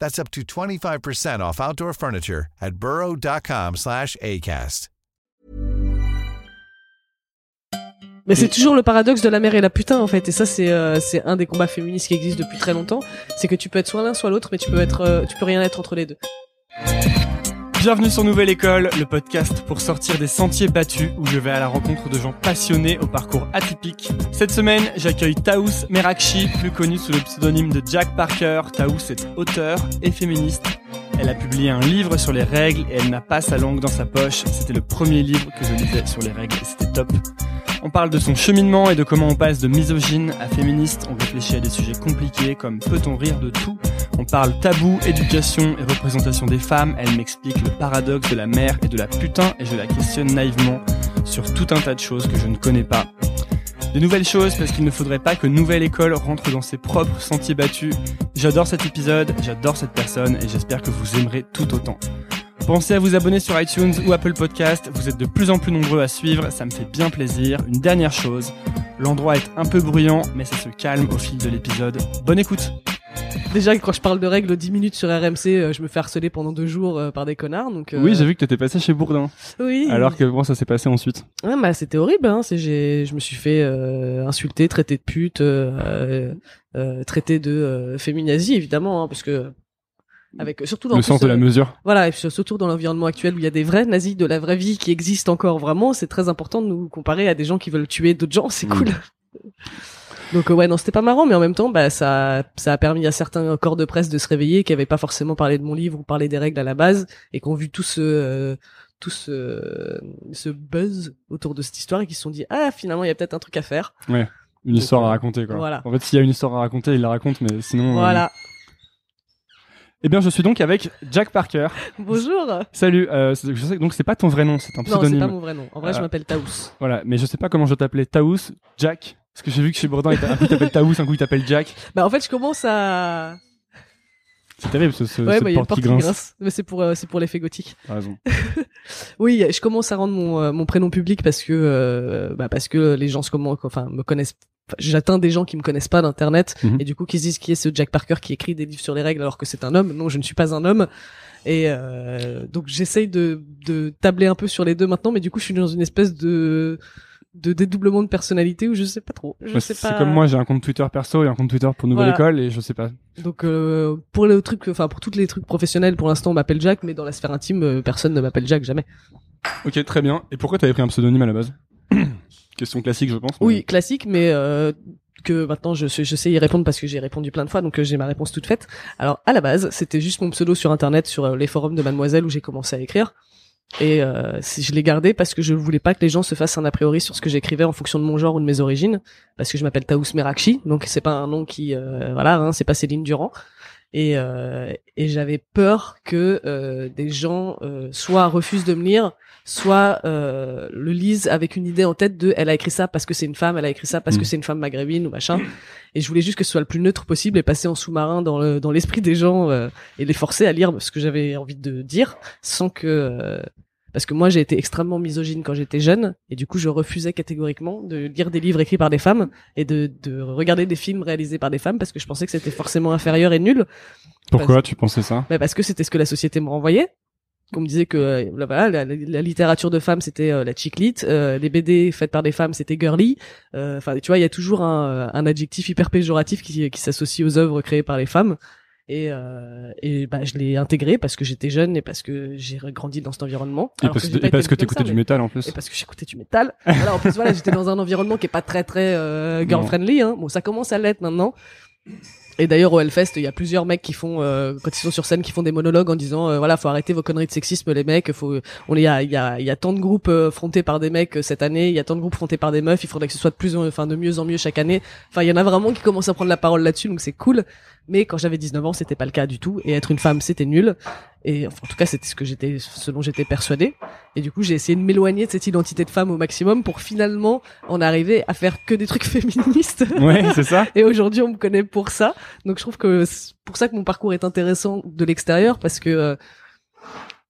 That's up to 25% off outdoor furniture at burrow.com/ACAST. Mais c'est toujours le paradoxe de la mère et la putain en fait, et ça c'est un des combats féministes qui existent depuis très longtemps, c'est que tu peux être soit l'un soit l'autre, mais tu peux rien être entre les deux. Bienvenue sur Nouvelle École, le podcast pour sortir des sentiers battus où je vais à la rencontre de gens passionnés au parcours atypique. Cette semaine, j'accueille Taous Merakchi, plus connu sous le pseudonyme de Jack Parker. Taous est auteure et féministe. Elle a publié un livre sur les règles et elle n'a pas sa langue dans sa poche. C'était le premier livre que je lisais sur les règles et c'était top. On parle de son cheminement et de comment on passe de misogyne à féministe. On réfléchit à des sujets compliqués comme peut-on rire de tout ? On parle tabou, éducation et représentation des femmes. Elle m'explique le paradoxe de la mère et de la putain et je la questionne naïvement sur tout un tas de choses que je ne connais pas. De nouvelles choses parce qu'il ne faudrait pas que Nouvelle École rentre dans ses propres sentiers battus. J'adore cet épisode, j'adore cette personne et j'espère que vous aimerez tout autant. Pensez à vous abonner sur iTunes ou Apple Podcast, vous êtes de plus en plus nombreux à suivre, ça me fait bien plaisir. Une dernière chose, l'endroit est un peu bruyant, mais ça se calme au fil de l'épisode. Bonne écoute. Déjà, quand je parle de règles 10 minutes sur RMC, je me fais harceler pendant 2 jours par des connards. Donc, oui, j'ai vu que t'étais passé chez Bourdin. Oui. Alors que bon, ça s'est passé ensuite. Ouais, bah c'était horrible. Hein. Je me suis fait insulter, traiter de pute, traiter de féminazie évidemment, hein, parce que avec surtout dans le sens de la mesure. Voilà, et surtout dans l'environnement actuel où il y a des vrais nazis de la vraie vie qui existent encore vraiment. C'est très important de nous comparer à des gens qui veulent tuer d'autres gens. C'est cool. Donc ouais, non, c'était pas marrant, mais en même temps, bah ça a permis à certains corps de presse de se réveiller qui avaient pas forcément parlé de mon livre ou parlé des règles à la base et qui ont vu tout ce buzz autour de cette histoire et qui se sont dit ah finalement il y a peut-être un truc à faire. Ouais, une histoire à raconter quoi. Voilà. En fait, s'il y a une histoire à raconter, il la raconte, mais sinon. Voilà. Eh bien, je suis donc avec Jack Parker. Bonjour. Salut. Je sais donc c'est pas ton vrai nom, c'est un pseudonyme. Non, c'est pas mon vrai nom. En vrai, je m'appelle Taous. Voilà, mais je sais pas comment je t'appelais. Taous, Jack. Parce que j'ai vu que chez Bourdin, un coup il t'appelle Taous, un coup il t'appelle Jack. Bah en fait je commence à... C'est terrible porte qui grince. Mais c'est pour l'effet gothique. T'as raison. Oui, je commence à rendre mon prénom public parce que les gens me connaissent. J'atteins des gens qui me connaissent pas d'internet et du coup qui se disent qui est ce Jack Parker qui écrit des livres sur les règles alors que c'est un homme. Non, je ne suis pas un homme. Et donc j'essaye de tabler un peu sur les deux maintenant, mais du coup je suis dans une espèce de dédoublement de personnalité où je sais pas trop. C'est comme moi, j'ai un compte Twitter perso et un compte Twitter pour Nouvelle École et je sais pas. Donc pour tous les trucs professionnels pour l'instant on m'appelle Jack, mais dans la sphère intime personne ne m'appelle Jack jamais. Ok, très bien. Et pourquoi t'avais pris un pseudonyme à la base? Question classique je pense. Oui, classique, mais que maintenant je sais y répondre parce que j'ai répondu plein de fois, donc j'ai ma réponse toute faite. Alors à la base c'était juste mon pseudo sur internet, sur les forums de Mademoiselle où j'ai commencé à écrire. Et je l'ai gardé parce que je voulais pas que les gens se fassent un a priori sur ce que j'écrivais en fonction de mon genre ou de mes origines, parce que je m'appelle Taous Merakchi, donc c'est pas un nom qui c'est pas Céline Durand. et j'avais peur que des gens soit refusent de me lire, soit le lisent avec une idée en tête de elle a écrit ça parce que c'est une femme, elle a écrit ça parce que c'est une femme maghrébine ou machin. Et je voulais juste que ce soit le plus neutre possible et passer en sous-marin dans l'esprit des gens et les forcer à lire ce que j'avais envie de dire, sans que parce que moi, j'ai été extrêmement misogyne quand j'étais jeune, et du coup, je refusais catégoriquement de lire des livres écrits par des femmes et de regarder des films réalisés par des femmes, parce que je pensais que c'était forcément inférieur et nul. Pourquoi tu pensais ça ? Bah parce que c'était ce que la société me renvoyait. On me disait que la littérature de femmes, c'était la chick lit, les BD faites par des femmes, c'était girly. Enfin, tu vois, il y a toujours un adjectif hyper péjoratif qui s'associe aux œuvres créées par les femmes. Et bah je l'ai intégré parce que j'étais jeune et parce que j'ai grandi dans cet environnement. Et parce que t'écoutais du métal en plus. Et parce que j'écoutais du métal. Voilà, en plus voilà, j'étais dans un environnement qui est pas très girl friendly hein. Bon, ça commence à l'être maintenant. Et d'ailleurs au Hellfest, il y a plusieurs mecs qui font quand ils sont sur scène qui font des monologues en disant voilà, faut arrêter vos conneries de sexisme les mecs, il y a tant de groupes frontés par des mecs cette année, il y a tant de groupes frontés par des meufs, il faudrait que ce soit de mieux en mieux chaque année. Enfin, il y en a vraiment qui commencent à prendre la parole là-dessus, donc c'est cool. Mais quand j'avais 19 ans, c'était pas le cas du tout et être une femme, c'était nul. Et enfin, en tout cas, c'était ce dont j'étais persuadée. Et du coup, j'ai essayé de m'éloigner de cette identité de femme au maximum pour finalement en arriver à faire que des trucs féministes. Ouais, c'est ça. Et aujourd'hui, on me connaît pour ça. Donc, je trouve que c'est pour ça que mon parcours est intéressant de l'extérieur, parce que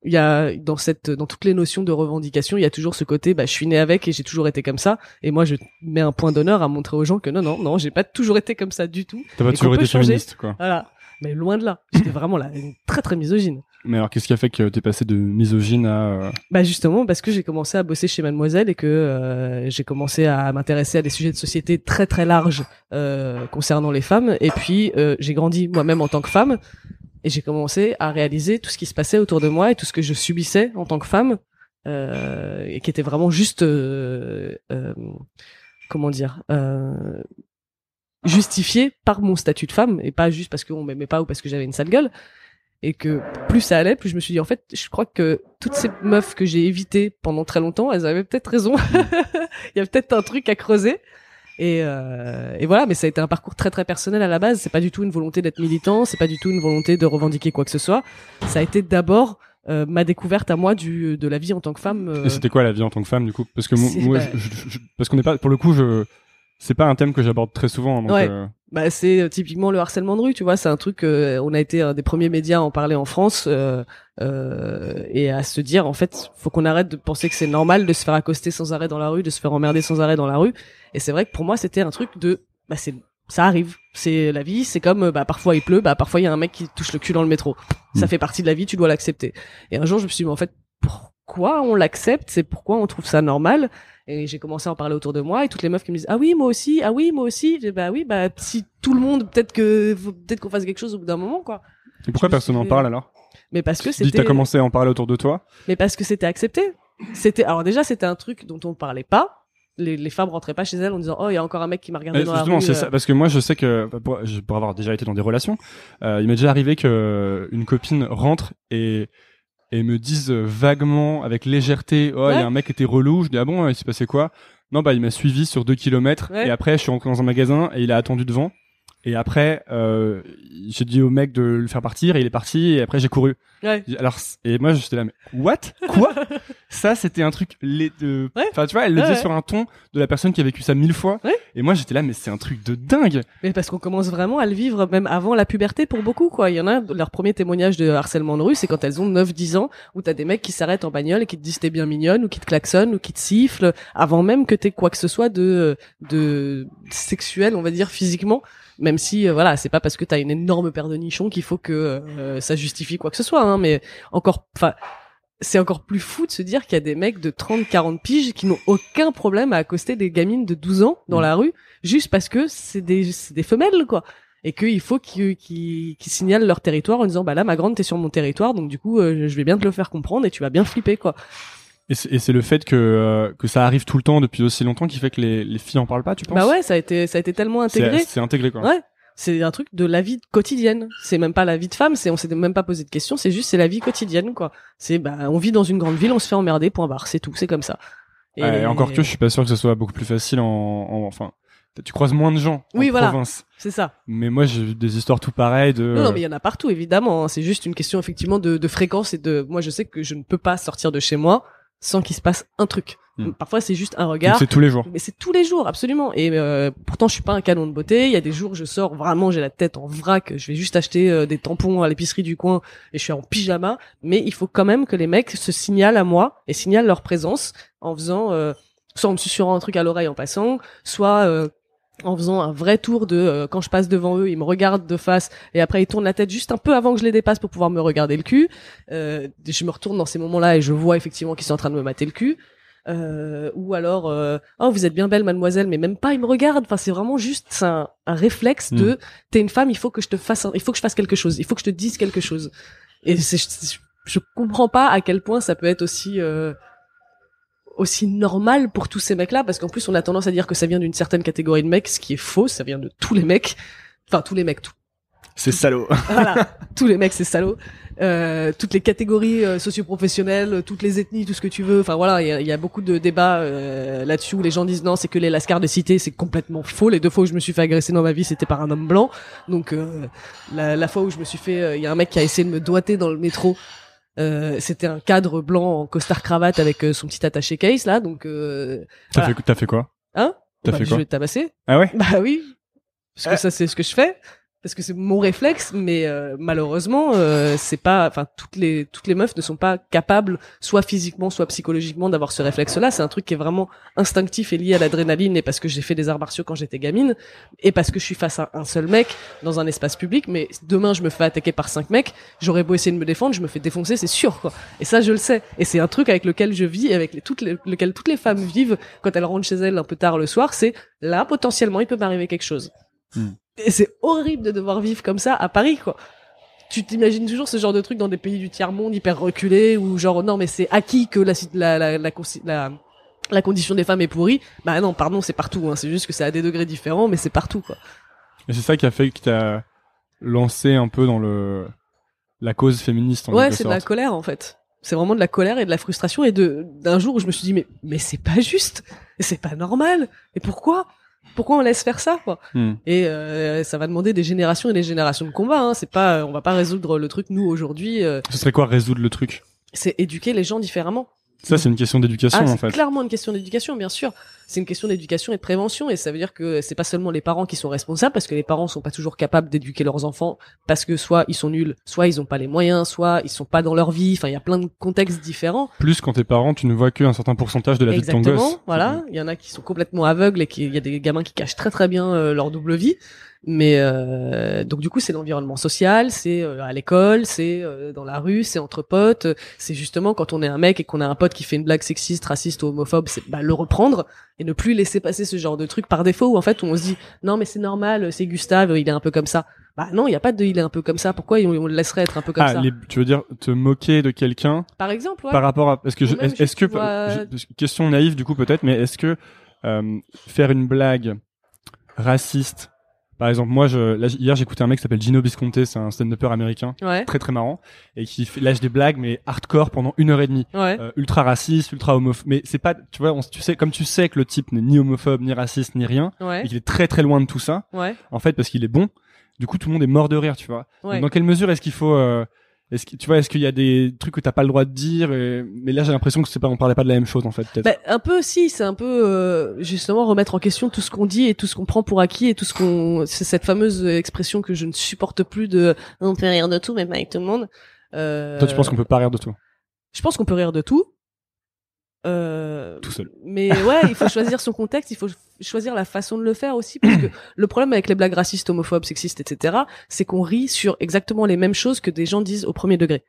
il y a dans toutes les notions de revendication, il y a toujours ce côté je suis né avec et j'ai toujours été comme ça, et moi je mets un point d'honneur à montrer aux gens que non, j'ai pas toujours été comme ça du tout. T'as pas toujours été féministe quoi. Voilà. Mais loin de là, j'étais vraiment là, très très misogyne. Mais alors qu'est-ce qui a fait que t'es passé de misogyne à... Justement parce que j'ai commencé à bosser chez Mademoiselle et que j'ai commencé à m'intéresser à des sujets de société très très larges concernant les femmes, et puis j'ai grandi moi-même en tant que femme. Et j'ai commencé à réaliser tout ce qui se passait autour de moi et tout ce que je subissais en tant que femme, et qui était vraiment juste, justifié par mon statut de femme et pas juste parce qu'on m'aimait pas ou parce que j'avais une sale gueule. Et que plus ça allait, plus je me suis dit, en fait, je crois que toutes ces meufs que j'ai évitées pendant très longtemps, elles avaient peut-être raison. Il y a peut-être un truc à creuser. Et voilà, mais ça a été un parcours très très personnel à la base. C'est pas du tout une volonté d'être militant, c'est pas du tout une volonté de revendiquer quoi que ce soit. Ça a été d'abord ma découverte à moi de la vie en tant que femme. Et c'était quoi la vie en tant que femme du coup ? Parce que moi, parce qu'on n'est pas, pour le coup, c'est pas un thème que j'aborde très souvent. Donc ouais. C'est typiquement le harcèlement de rue, tu vois. C'est un truc, on a été un des premiers médias à en parler en France, et à se dire, en fait, faut qu'on arrête de penser que c'est normal de se faire accoster sans arrêt dans la rue, de se faire emmerder sans arrêt dans la rue. Et c'est vrai que pour moi, c'était un truc ça arrive. C'est la vie, c'est comme, parfois il pleut, parfois il y a un mec qui touche le cul dans le métro. Ça fait partie de la vie, tu dois l'accepter. Et un jour, je me suis dit, en fait, pourquoi on l'accepte? C'est pourquoi on trouve ça normal? Et j'ai commencé à en parler autour de moi, et toutes les meufs qui me disent ah oui moi aussi, j'ai si tout le monde, peut-être qu'on fasse quelque chose au bout d'un moment quoi. Et pourquoi personne n'en parle alors ? Mais parce que c'était... t'as commencé à en parler autour de toi ? Mais parce que c'était accepté. C'était un truc dont on parlait pas. Les femmes rentraient pas chez elles en disant il y a encore un mec qui m'a regardé dans la rue. Justement, c'est ça, parce que moi je sais que pour avoir déjà été dans des relations, il m'est déjà arrivé que une copine rentre et me disent vaguement, avec légèreté, il y a un mec qui était relou. Je dis, ah bon, il s'est passé quoi ? Non, il m'a suivi sur 2 kilomètres. Ouais. Et après, je suis rentré dans un magasin et il a attendu devant. Et après, j'ai dit au mec de le faire partir et il est parti. Et après, j'ai couru. Ouais. Alors, et moi, j'étais là, mais what ? Quoi ? Ça, c'était un truc... Enfin, tu vois, elle le disait sur un ton de la personne qui a vécu ça 1000 fois. Ouais. Et moi, j'étais là, mais c'est un truc de dingue. Mais parce qu'on commence vraiment à le vivre, même avant la puberté pour beaucoup, quoi. Il y en a, leur premier témoignage de harcèlement de rue, c'est quand elles ont 9-10 ans, où t'as des mecs qui s'arrêtent en bagnole et qui te disent t'es bien mignonne, ou qui te klaxonnent, ou qui te sifflent, avant même que t'aies quoi que ce soit de sexuel, on va dire, physiquement. Même si, c'est pas parce que t'as une énorme paire de nichons qu'il faut que ça justifie quoi que ce soit, hein. Mais c'est encore plus fou de se dire qu'il y a des mecs de 30-40 piges qui n'ont aucun problème à accoster des gamines de 12 ans dans la rue, juste parce que c'est des femelles, quoi. Et qu'il faut qu'ils signalent leur territoire en disant, là, ma grande, t'es sur mon territoire, donc du coup, je vais bien te le faire comprendre et tu vas bien flipper, quoi. Et c'est le fait que ça arrive tout le temps depuis aussi longtemps qui fait que les filles en parlent pas, tu penses ? Ça a été tellement intégré. C'est intégré, quoi. Ouais. C'est un truc de la vie quotidienne. C'est même pas la vie de femme, on s'est même pas posé de questions, c'est la vie quotidienne, quoi. C'est, on vit dans une grande ville, on se fait emmerder, point barre, c'est tout, c'est comme ça. Et encore que je suis pas sûr que ce soit beaucoup plus facile enfin, tu croises moins de gens en province. C'est ça. Mais moi, j'ai des histoires tout pareilles de... Non, mais il y en a partout, évidemment. C'est juste une question, effectivement, de fréquence et de... Moi, je sais que je ne peux pas sortir de chez moi sans qu'il se passe un truc. Parfois, c'est juste un regard. Donc, c'est tous les jours. Mais c'est tous les jours, absolument. Et pourtant, je suis pas un canon de beauté. Il y a des jours où je sors, vraiment, j'ai la tête en vrac. Je vais juste acheter des tampons à l'épicerie du coin et je suis en pyjama. Mais il faut quand même que les mecs se signalent à moi et signalent leur présence en faisant... soit en me susurrant un truc à l'oreille en passant, soit... en faisant un vrai tour de quand je passe devant eux, ils me regardent de face et après ils tournent la tête juste un peu avant que je les dépasse pour pouvoir me regarder le cul. Je me retourne dans ces moments-là et je vois effectivement qu'ils sont en train de me mater le cul. Ou alors oh, vous êtes bien belle mademoiselle, mais même pas ils me regardent. Enfin, c'est vraiment juste un réflexe de t'es une femme, il faut que je te fasse il faut que je fasse quelque chose, il faut que je te dise quelque chose. Et je comprends pas à quel point ça peut être aussi normal pour tous ces mecs-là, parce qu'en plus, on a tendance à dire que ça vient d'une certaine catégorie de mecs, ce qui est faux, ça vient de tous les mecs. Enfin, tous les mecs, tout. C'est salaud. Voilà. Tous les mecs, c'est salaud. Toutes les catégories socioprofessionnelles, toutes les ethnies, tout ce que tu veux. Enfin, voilà, il y a beaucoup de débats là-dessus où les gens disent non, c'est que les lascars de cité, c'est complètement faux. Les deux fois où je me suis fait agresser dans ma vie, c'était par un homme blanc. Donc, la fois où je me suis fait... Il y a un mec qui a essayé de me doigter dans le métro. C'était un cadre blanc en costard cravate avec son petit attaché case là, donc t'as fait quoi? Hein? T'as fait quoi? Je vais te tabasser. Ah ouais? Bah oui, parce que ça c'est ce que je fais, parce que c'est mon réflexe, mais malheureusement c'est pas, enfin toutes les meufs ne sont pas capables, soit physiquement soit psychologiquement, d'avoir ce réflexe là. C'est un truc qui est vraiment instinctif et lié à l'adrénaline, et parce que j'ai fait des arts martiaux quand j'étais gamine, et parce que je suis face à un seul mec dans un espace public. Mais demain je me fais attaquer par 5 mecs, j'aurais beau essayer de me défendre, je me fais défoncer, c'est sûr quoi. Et ça je le sais, et c'est un truc avec lequel je vis, avec lequel toutes les femmes vivent quand elles rentrent chez elles un peu tard le soir. C'est là potentiellement il peut m'arriver quelque chose. Et c'est horrible de devoir vivre comme ça à Paris, quoi. Tu t'imagines toujours ce genre de truc dans des pays du tiers-monde hyper reculés, où genre, non, mais c'est acquis que la condition des femmes est pourrie. Bah non, pardon, c'est partout, hein. C'est juste que c'est à des degrés différents, mais c'est partout, quoi. Et c'est ça qui a fait que t'as lancé un peu dans la cause féministe, en quelque sorte. Ouais, c'est de la colère, en fait. C'est vraiment de la colère et de la frustration, et d'un jour où je me suis dit, mais c'est pas juste. C'est pas normal. Et pourquoi on laisse faire ça, quoi? Et ça va demander des générations et des générations de combats, hein. C'est pas, on va pas résoudre le truc nous aujourd'hui. Ce serait quoi résoudre le truc? C'est éduquer les gens différemment. Ça c'est une question d'éducation, en fait. C'est clairement une question d'éducation, bien sûr. C'est une question d'éducation et de prévention, et ça veut dire que c'est pas seulement les parents qui sont responsables, parce que les parents sont pas toujours capables d'éduquer leurs enfants, parce que soit ils sont nuls, soit ils ont pas les moyens, soit ils sont pas dans leur vie. Enfin, il y a plein de contextes différents. Plus quand t'es parent, tu ne vois qu'un certain pourcentage de la vie de ton gosse. Exactement. Voilà. Il y en a qui sont complètement aveugles, et il y a des gamins qui cachent très très bien leur double vie. Mais donc du coup, c'est l'environnement social, c'est à l'école, c'est dans la rue, c'est entre potes. C'est justement quand on est un mec et qu'on a un pote qui fait une blague sexiste, raciste ou homophobe, c'est le reprendre et ne plus laisser passer ce genre de truc par défaut, où en fait on se dit non mais c'est normal, c'est Gustave, il est un peu comme ça. Bah non, il y a pas de il est un peu comme ça. Pourquoi on le laisserait être un peu comme ça? Tu veux dire te moquer de quelqu'un par exemple, ouais. Par rapport à question naïve du coup peut-être, mais est-ce que faire une blague raciste, par exemple, moi, hier, j'écoutais un mec qui s'appelle Gino Bisconti, c'est un stand-upper américain, très très marrant, et qui lâche des blagues, mais hardcore pendant 1h30, ultra raciste, ultra homophobe, mais c'est pas, tu vois, comme tu sais que le type n'est ni homophobe, ni raciste, ni rien, et qu'il est très très loin de tout ça, en fait, parce qu'il est bon, du coup, tout le monde est mort de rire, tu vois. Donc, dans quelle mesure est-ce qu'il faut, est-ce qu'il y a des trucs que t'as pas le droit de dire, mais là j'ai l'impression que on parlait pas de la même chose en fait. Peut-être. Bah, un peu aussi, c'est un peu justement remettre en question tout ce qu'on dit et tout ce qu'on prend pour acquis et tout ce qu'on, c'est cette fameuse expression que je ne supporte plus de on peut rire de tout mais pas avec tout le monde. Toi tu penses qu'on peut pas rire de tout? Je pense qu'on peut rire de tout. Tout seul. Mais ouais, il faut choisir son contexte, il faut choisir la façon de le faire aussi, parce que le problème avec les blagues racistes, homophobes, sexistes, etc., c'est qu'on rit sur exactement les mêmes choses que des gens disent au premier degré.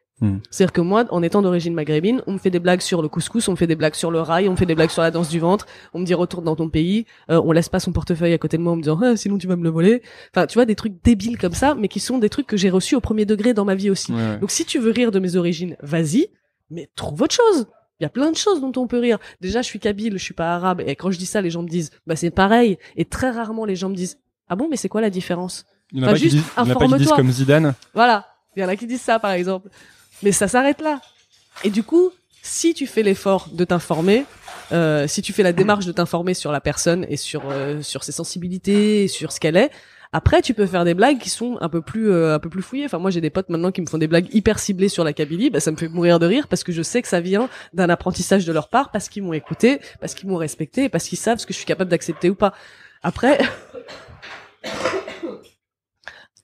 C'est-à-dire que moi, en étant d'origine maghrébine, on me fait des blagues sur le couscous, on me fait des blagues sur le rail, on me fait des blagues sur la danse du ventre, on me dit retourne dans ton pays, on laisse pas son portefeuille à côté de moi en me disant sinon tu vas me le voler. Enfin, tu vois, des trucs débiles comme ça, mais qui sont des trucs que j'ai reçus au premier degré dans ma vie aussi. Ouais. Donc si tu veux rire de mes origines, vas-y, mais trouve autre chose. Il y a plein de choses dont on peut rire. Déjà, je suis kabyle, je suis pas arabe. Et quand je dis ça, les gens me disent, bah, c'est pareil. Et très rarement, les gens me disent, ah bon, mais c'est quoi la différence? Il y en a qui disent comme Zidane. Voilà. Il y en a qui disent ça, par exemple. Mais ça s'arrête là. Et du coup, si tu fais l'effort de t'informer, Si tu fais la démarche de t'informer sur la personne et sur ses sensibilités et sur ce qu'elle est, après tu peux faire des blagues qui sont un peu plus fouillées. Enfin moi j'ai des potes maintenant qui me font des blagues hyper ciblées sur la Kabylie, bah ça me fait mourir de rire parce que je sais que ça vient d'un apprentissage de leur part, parce qu'ils m'ont écouté, parce qu'ils m'ont respecté, parce qu'ils savent ce que je suis capable d'accepter ou pas. Après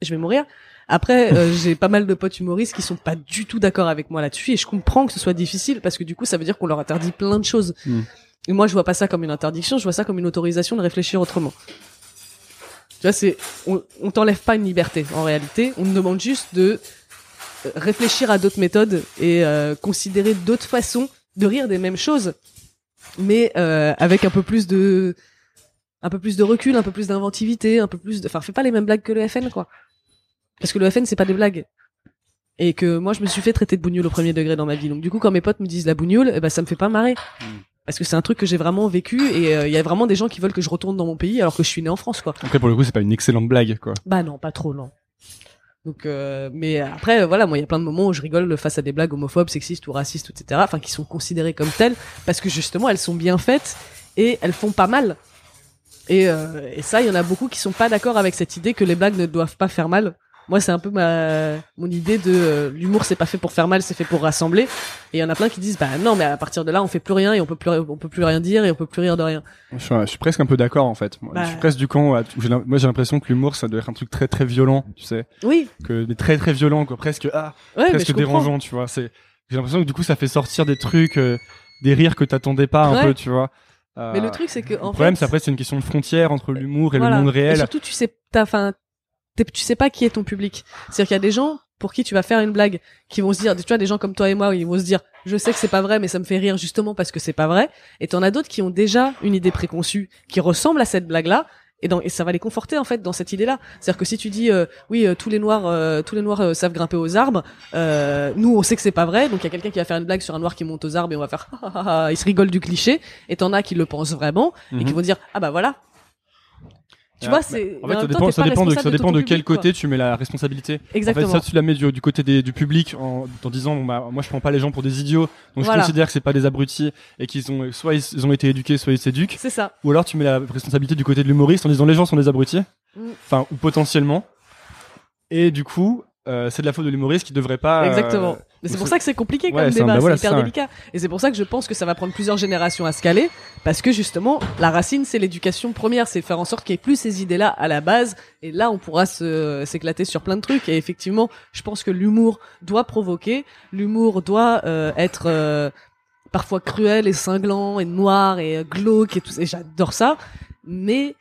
je vais mourir. Après, j'ai pas mal de potes humoristes qui sont pas du tout d'accord avec moi là-dessus, et je comprends que ce soit difficile parce que du coup, ça veut dire qu'on leur interdit plein de choses. Mmh. Et moi, je vois pas ça comme une interdiction, je vois ça comme une autorisation de réfléchir autrement. Tu vois, on t'enlève pas une liberté. En réalité, on te demande juste de réfléchir à d'autres méthodes et considérer d'autres façons de rire des mêmes choses, mais avec un peu plus de recul, un peu plus d'inventivité, enfin, fais pas les mêmes blagues que le FN, quoi. Parce que le FN, c'est pas des blagues. Et que moi, je me suis fait traiter de bougnoule au premier degré dans ma vie. Donc, du coup, quand mes potes me disent la bougnoule, eh ben, ça me fait pas marrer. Parce que c'est un truc que j'ai vraiment vécu, et y a vraiment des gens qui veulent que je retourne dans mon pays alors que je suis né en France, quoi. Après, pour le coup, c'est pas une excellente blague, quoi. Bah non, pas trop, non. Donc, mais après, voilà, moi, il y a plein de moments où je rigole face à des blagues homophobes, sexistes ou racistes, etc. Enfin, qui sont considérées comme telles, parce que justement, elles sont bien faites et elles font pas mal. Et ça, il y en a beaucoup qui sont pas d'accord avec cette idée que les blagues ne doivent pas faire mal. Moi, c'est un peu mon idée de l'humour, c'est pas fait pour faire mal, c'est fait pour rassembler. Et il y en a plein qui disent bah non, mais à partir de là, on fait plus rien et on peut plus rien dire et on peut plus rire de rien. Je suis presque un peu d'accord en fait. Moi, je suis presque du camp où moi j'ai l'impression que l'humour ça doit être un truc très très violent, tu sais. Oui. Que mais très très violent quoi, presque dérangeant, tu vois. J'ai l'impression que du coup ça fait sortir des trucs des rires que t'attendais pas un peu, tu vois. Mais le truc c'est que le problème c'est après c'est une question de frontière entre l'humour et le monde réel. Et surtout tu sais tu sais pas qui est ton public. C'est-à-dire qu'il y a des gens pour qui tu vas faire une blague, qui vont se dire, tu vois, des gens comme toi et moi, ils vont se dire, je sais que c'est pas vrai, mais ça me fait rire justement parce que c'est pas vrai. Et t'en as d'autres qui ont déjà une idée préconçue, qui ressemble à cette blague-là, et ça va les conforter, en fait, dans cette idée-là. C'est-à-dire que si tu dis, tous les noirs savent grimper aux arbres, nous, on sait que c'est pas vrai, donc il y a quelqu'un qui va faire une blague sur un noir qui monte aux arbres et on va faire, ah, ah, ah, il se rigole du cliché, et t'en as qui le pensent vraiment, et qui vont dire, ah bah voilà. Tu vois, c'est. En fait, ça dépend de quel côté tu mets la responsabilité. Exactement. En fait, ça, tu la mets du côté du public en disant, bon, bah, moi, je prends pas les gens pour des idiots, donc je considère que c'est pas des abrutis et qu'ils ont, soit ils ont été éduqués, soit ils s'éduquent. C'est ça. Ou alors, tu mets la responsabilité du côté de l'humoriste en disant, les gens sont des abrutis. Enfin, ou potentiellement. Et du coup, c'est de la faute de l'humoriste qui devrait pas. Exactement. Mais c'est pour ça que c'est compliqué comme débat, c'est hyper délicat. Et c'est pour ça que je pense que ça va prendre plusieurs générations à se caler, parce que justement, la racine, c'est l'éducation première, c'est faire en sorte qu'il n'y ait plus ces idées-là à la base, et là, on pourra s'éclater sur plein de trucs. Et effectivement, je pense que l'humour doit provoquer, l'humour doit être parfois cruel et cinglant, et noir, et glauque, et tout ça, et j'adore ça, mais...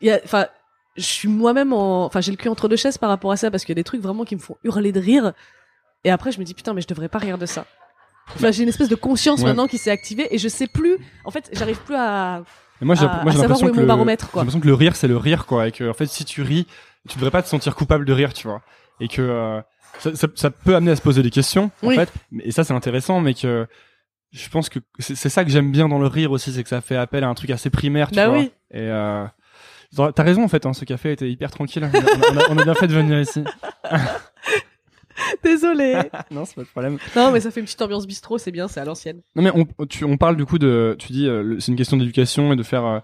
Je suis moi-même j'ai le cul entre deux chaises par rapport à ça, parce qu'il y a des trucs vraiment qui me font hurler de rire. Et après, je me dis, putain, mais je devrais pas rire de ça. Enfin, j'ai une espèce de conscience maintenant qui s'est activée et je sais plus. En fait, j'arrive plus à savoir où est mon baromètre, quoi. J'ai l'impression que le rire, c'est le rire, quoi. Et que, en fait, si tu ris, tu devrais pas te sentir coupable de rire, tu vois. Et que, ça peut amener à se poser des questions, en fait. Et ça, c'est intéressant, mais que, je pense que c'est ça que j'aime bien dans le rire aussi, c'est que ça fait appel à un truc assez primaire, tu vois. Oui. Et, t'as raison en fait, ce café était hyper tranquille. On a bien fait de venir ici. Désolé. Non, c'est pas de problème. Non, mais ça fait une petite ambiance bistrot, c'est bien, c'est à l'ancienne. Non, mais on parle du coup tu dis, c'est une question d'éducation et de faire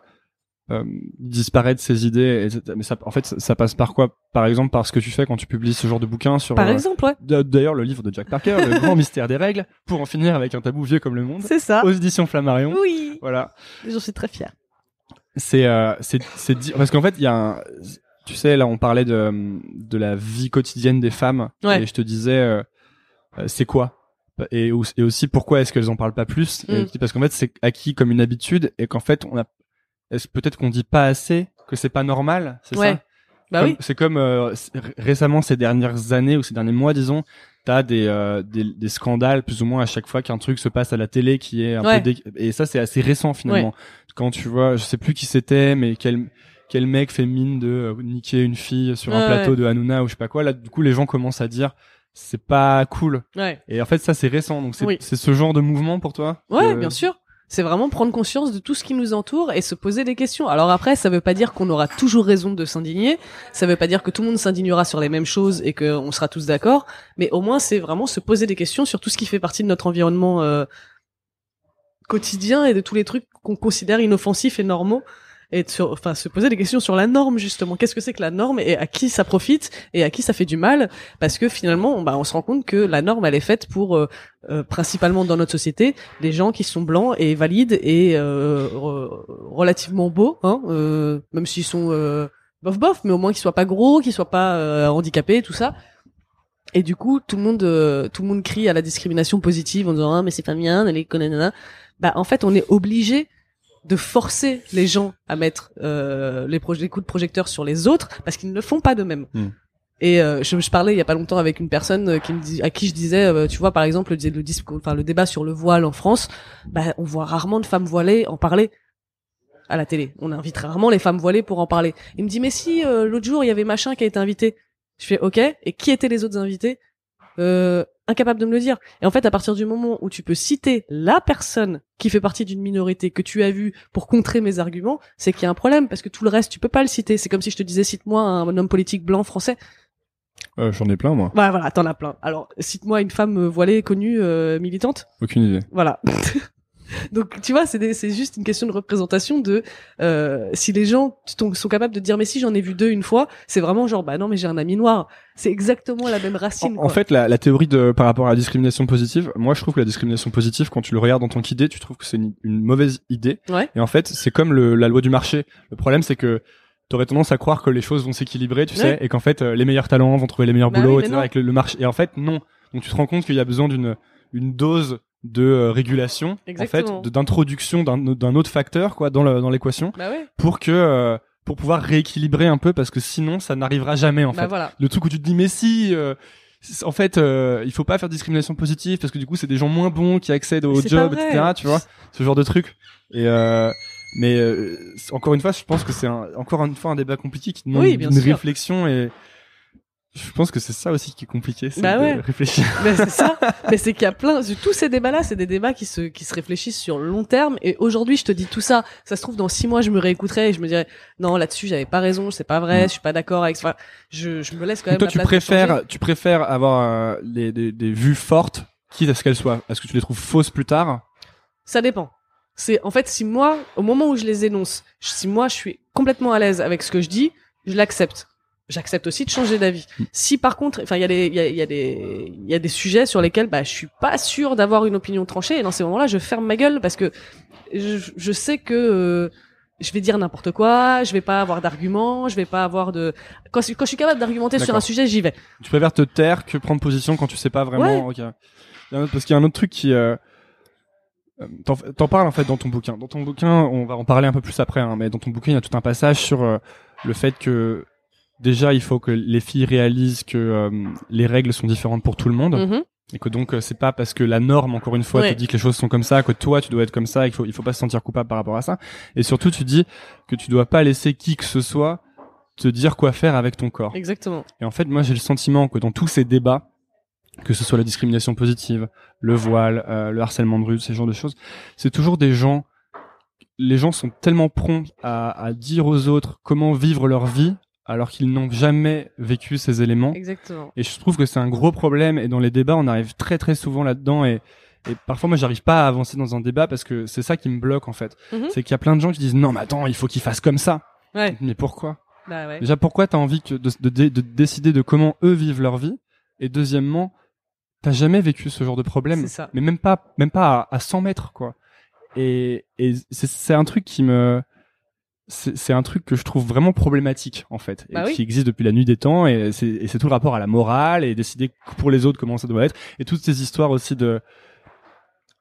disparaître ces idées. Mais ça, en fait, ça passe par quoi? Par exemple, par ce que tu fais quand tu publies ce genre de bouquin sur. Par exemple, ouais. D'ailleurs, le livre de Jack Parker, Le Grand Mystère des Règles, pour en finir avec un tabou vieux comme le monde. C'est ça. Aux éditions Flammarion. Oui. Voilà. J'en suis très fière. C'est parce qu'en fait il y a tu sais là on parlait de la vie quotidienne des femmes et je te disais c'est quoi et aussi pourquoi est-ce qu'elles en parlent pas plus et parce qu'en fait c'est acquis comme une habitude et qu'en fait peut-être qu'on dit pas assez que c'est pas normal, c'est ça. Bah oui. C'est comme récemment ces dernières années ou ces derniers mois disons, t'as des scandales plus ou moins à chaque fois qu'un truc se passe à la télé qui est un peu et ça c'est assez récent finalement. Quand tu vois, je sais plus qui c'était, mais quel mec fait mine de niquer une fille sur un plateau de Hanouna ou je sais pas quoi. Là, du coup, les gens commencent à dire c'est pas cool. Et en fait, ça c'est récent, donc c'est ce genre de mouvement pour toi. Bien sûr. C'est vraiment prendre conscience de tout ce qui nous entoure et se poser des questions. Alors après, ça veut pas dire qu'on aura toujours raison de s'indigner, ça veut pas dire que tout le monde s'indignera sur les mêmes choses et qu'on sera tous d'accord, mais au moins c'est vraiment se poser des questions sur tout ce qui fait partie de notre environnement quotidien et de tous les trucs qu'on considère inoffensifs et normaux, et se poser des questions sur la norme, justement. Qu'est-ce que c'est que la norme et à qui ça profite et à qui ça fait du mal, parce que finalement on se rend compte que la norme, elle est faite pour principalement dans notre société, les gens qui sont blancs et valides et relativement beaux, hein, même s'ils sont bof mais au moins qu'ils soient pas gros, qu'ils soient pas handicapés, tout ça. Et du coup tout le monde crie à la discrimination positive en disant mais c'est pas bien, elle est connanana. En fait on est obligé de forcer les gens à mettre les coups de projecteur sur les autres parce qu'ils ne le font pas d'eux-mêmes. Et je parlais il y a pas longtemps avec une personne à qui je disais tu vois, par exemple le débat sur le voile en France, on voit rarement de femmes voilées en parler à la télé. On invite rarement les femmes voilées pour en parler. Il me dit mais si l'autre jour il y avait machin qui a été invité. Je fais OK, et qui étaient les autres invités? Incapable de me le dire. Et en fait, à partir du moment où tu peux citer la personne qui fait partie d'une minorité que tu as vue pour contrer mes arguments, c'est qu'il y a un problème, parce que tout le reste, tu peux pas le citer. C'est comme si je te disais, cite-moi un homme politique blanc français. J'en ai plein, moi. Voilà, t'en as plein. Alors, cite-moi une femme voilée, connue, militante. Aucune idée. Voilà. Donc, tu vois, c'est juste une question de représentation de, si les gens sont capables de dire, mais si j'en ai vu deux une fois, c'est vraiment genre, non, mais j'ai un ami noir. C'est exactement la même racine. En fait, la théorie par rapport à la discrimination positive, moi, je trouve que la discrimination positive, quand tu le regardes en tant qu'idée, tu trouves que c'est une mauvaise idée. Ouais. Et en fait, c'est comme la loi du marché. Le problème, c'est que t'aurais tendance à croire que les choses vont s'équilibrer, tu sais, et qu'en fait, les meilleurs talents vont trouver les meilleurs boulots, etc., avec le marché. Et en fait, non. Donc, tu te rends compte qu'il y a besoin d'une dose de régulation. Exactement. En fait, d'introduction d'un autre facteur dans l'équation, pour que pour pouvoir rééquilibrer un peu, parce que sinon ça n'arrivera jamais en fait. Voilà. Le truc où tu te dis mais si en fait il faut pas faire de discrimination positive parce que du coup c'est des gens moins bons qui accèdent au job, etc., tu vois, ce genre de truc. Et mais encore une fois, je pense que c'est un débat compliqué qui demande une réflexion, et je pense que c'est ça aussi qui est compliqué, c'est de réfléchir. C'est ça. Mais c'est qu'il y a tous ces débats-là, c'est des débats qui se réfléchissent sur le long terme. Et aujourd'hui, je te dis tout ça. Ça se trouve, dans 6 mois, je me réécouterai et je me dirais, non, là-dessus, j'avais pas raison, c'est pas vrai, je suis pas d'accord avec ça. Je me laisse quand même. Et toi, tu préfères avoir des vues fortes, quitte à ce qu'elles soient. Est-ce que tu les trouves fausses plus tard? Ça dépend. C'est, en fait, si moi, au moment où je les énonce, si moi, je suis complètement à l'aise avec ce que je dis, je l'accepte. J'accepte aussi de changer d'avis. Si par contre, il y a des sujets sur lesquels je suis pas sûr d'avoir une opinion tranchée, et dans ces moments-là, je ferme ma gueule parce que je sais que je vais dire n'importe quoi, je vais pas avoir d'arguments, je vais pas avoir de quand je suis capable d'argumenter sur un sujet, j'y vais. Tu préfères te taire que prendre position quand tu sais pas vraiment. Ouais. Okay. Parce qu'il y a un autre truc qui t'en parles en fait dans ton bouquin. Dans ton bouquin, on va en parler un peu plus après, mais dans ton bouquin, il y a tout un passage sur le fait que déjà, il faut que les filles réalisent que les règles sont différentes pour tout le monde, et que donc c'est pas parce que la norme, encore une fois, te dit que les choses sont comme ça, que toi tu dois être comme ça, et qu'il faut pas se sentir coupable par rapport à ça. Et surtout, tu dis que tu dois pas laisser qui que ce soit te dire quoi faire avec ton corps. Exactement. Et en fait, moi, j'ai le sentiment que dans tous ces débats, que ce soit la discrimination positive, le voile, le harcèlement de rue, ces genres de choses, c'est toujours des gens. Les gens sont tellement prompts à dire aux autres comment vivre leur vie, alors qu'ils n'ont jamais vécu ces éléments. Exactement. Et je trouve que c'est un gros problème, et dans les débats, on arrive très très souvent là-dedans, et parfois moi j'arrive pas à avancer dans un débat parce que c'est ça qui me bloque en fait. C'est qu'il y a plein de gens qui disent non mais attends, il faut qu'ils fassent comme ça. Ouais. Mais pourquoi? Déjà, pourquoi t'as envie de décider de comment eux vivent leur vie? Et deuxièmement, t'as jamais vécu ce genre de problème. C'est ça. Mais même pas à 100 mètres quoi. Et c'est un truc qui me... C'est un truc que je trouve vraiment problématique en fait, qui existe depuis la nuit des temps, et c'est tout le rapport à la morale et décider pour les autres comment ça doit être, et toutes ces histoires aussi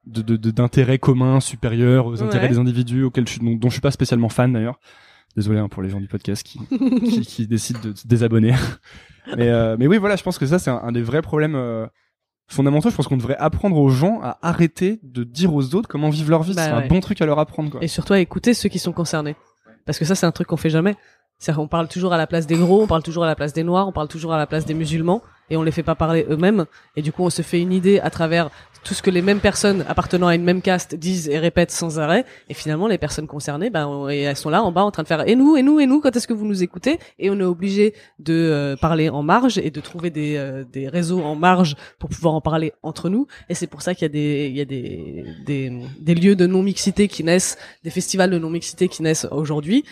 d'intérêts communs supérieurs aux intérêts des individus dont je suis pas spécialement fan d'ailleurs. Désolé pour les gens du podcast qui décident de se désabonner. Mais oui, voilà, je pense que ça c'est un des vrais problèmes fondamentaux. Je pense qu'on devrait apprendre aux gens à arrêter de dire aux autres comment vivre leur vie. C'est un bon truc à leur apprendre quoi. Et surtout à écouter ceux qui sont concernés. Parce que ça, c'est un truc qu'on fait jamais. C'est-à-dire, on parle toujours à la place des gros, on parle toujours à la place des noirs, on parle toujours à la place des musulmans, et on les fait pas parler eux-mêmes. Et du coup, on se fait une idée à travers tout ce que les mêmes personnes appartenant à une même caste disent et répètent sans arrêt, et finalement les personnes concernées, elles sont là en bas en train de faire et nous quand est-ce que vous nous écoutez, et on est obligé de parler en marge et de trouver des réseaux en marge pour pouvoir en parler entre nous, et c'est pour ça qu'il y a des lieux de non mixité qui naissent, des festivals de non mixité qui naissent aujourd'hui.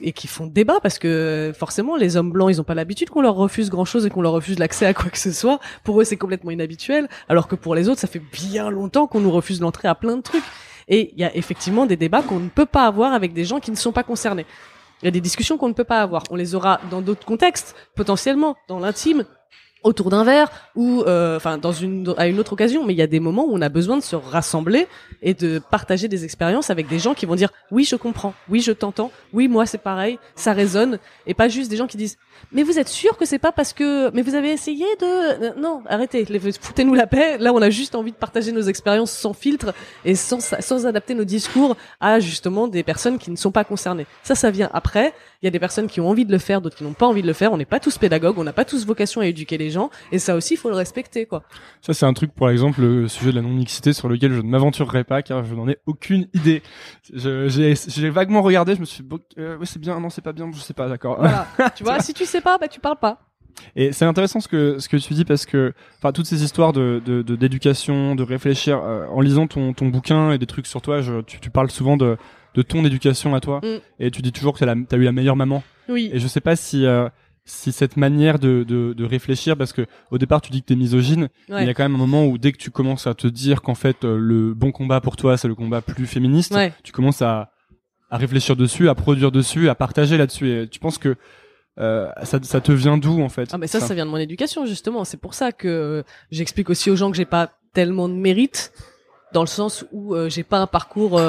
Et qui font débat, parce que forcément les hommes blancs, ils ont pas l'habitude qu'on leur refuse grand chose et qu'on leur refuse l'accès à quoi que ce soit. Pour eux, c'est complètement inhabituel, alors que pour les autres, ça fait bien longtemps qu'on nous refuse l'entrée à plein de trucs. Et il y a effectivement des débats qu'on ne peut pas avoir avec des gens qui ne sont pas concernés. Il y a des discussions qu'on ne peut pas avoir. On les aura dans d'autres contextes, potentiellement dans l'intime, autour d'un verre, ou à une autre occasion. Mais il y a des moments où on a besoin de se rassembler et de partager des expériences avec des gens qui vont dire oui, je comprends, oui, je t'entends, oui, moi c'est pareil, ça résonne, et pas juste des gens qui disent mais vous êtes sûr que c'est pas parce que mais vous avez essayé de non, arrêtez, foutez-nous la paix. Là, on a juste envie de partager nos expériences sans filtre et sans adapter nos discours à justement des personnes qui ne sont pas concernées. Ça vient après. Il y a des personnes qui ont envie de le faire, d'autres qui n'ont pas envie de le faire. On n'est pas tous pédagogues, on n'a pas tous vocation à éduquer les gens, et ça aussi il faut le respecter, quoi. Ça, c'est un truc, par exemple, le sujet de la non-mixité, sur lequel je ne m'aventurerai pas car je n'en ai aucune idée. J'ai vaguement regardé, je me suis dit ouais, c'est bien, non c'est pas bien, je sais pas, d'accord, voilà. Tu vois, si tu sais pas, tu parles pas. Et c'est intéressant ce que tu dis, parce que toutes ces histoires de d'éducation, de réfléchir, en lisant ton bouquin et des trucs sur toi, tu parles souvent de ton éducation à toi, et tu dis toujours que t'as eu la meilleure maman. Oui. Et je sais pas si cette manière de réfléchir, parce que au départ tu dis que t'es misogyne, ouais. Il y a quand même un moment où dès que tu commences à te dire qu'en fait le bon combat pour toi c'est le combat plus féministe, ouais. Tu commences à réfléchir dessus, à produire dessus, à partager là-dessus. Et tu penses que ça te vient d'où, en fait? Ah, mais ça vient de mon éducation, justement. C'est pour ça que j'explique aussi aux gens que j'ai pas tellement de mérite, dans le sens où j'ai pas un parcours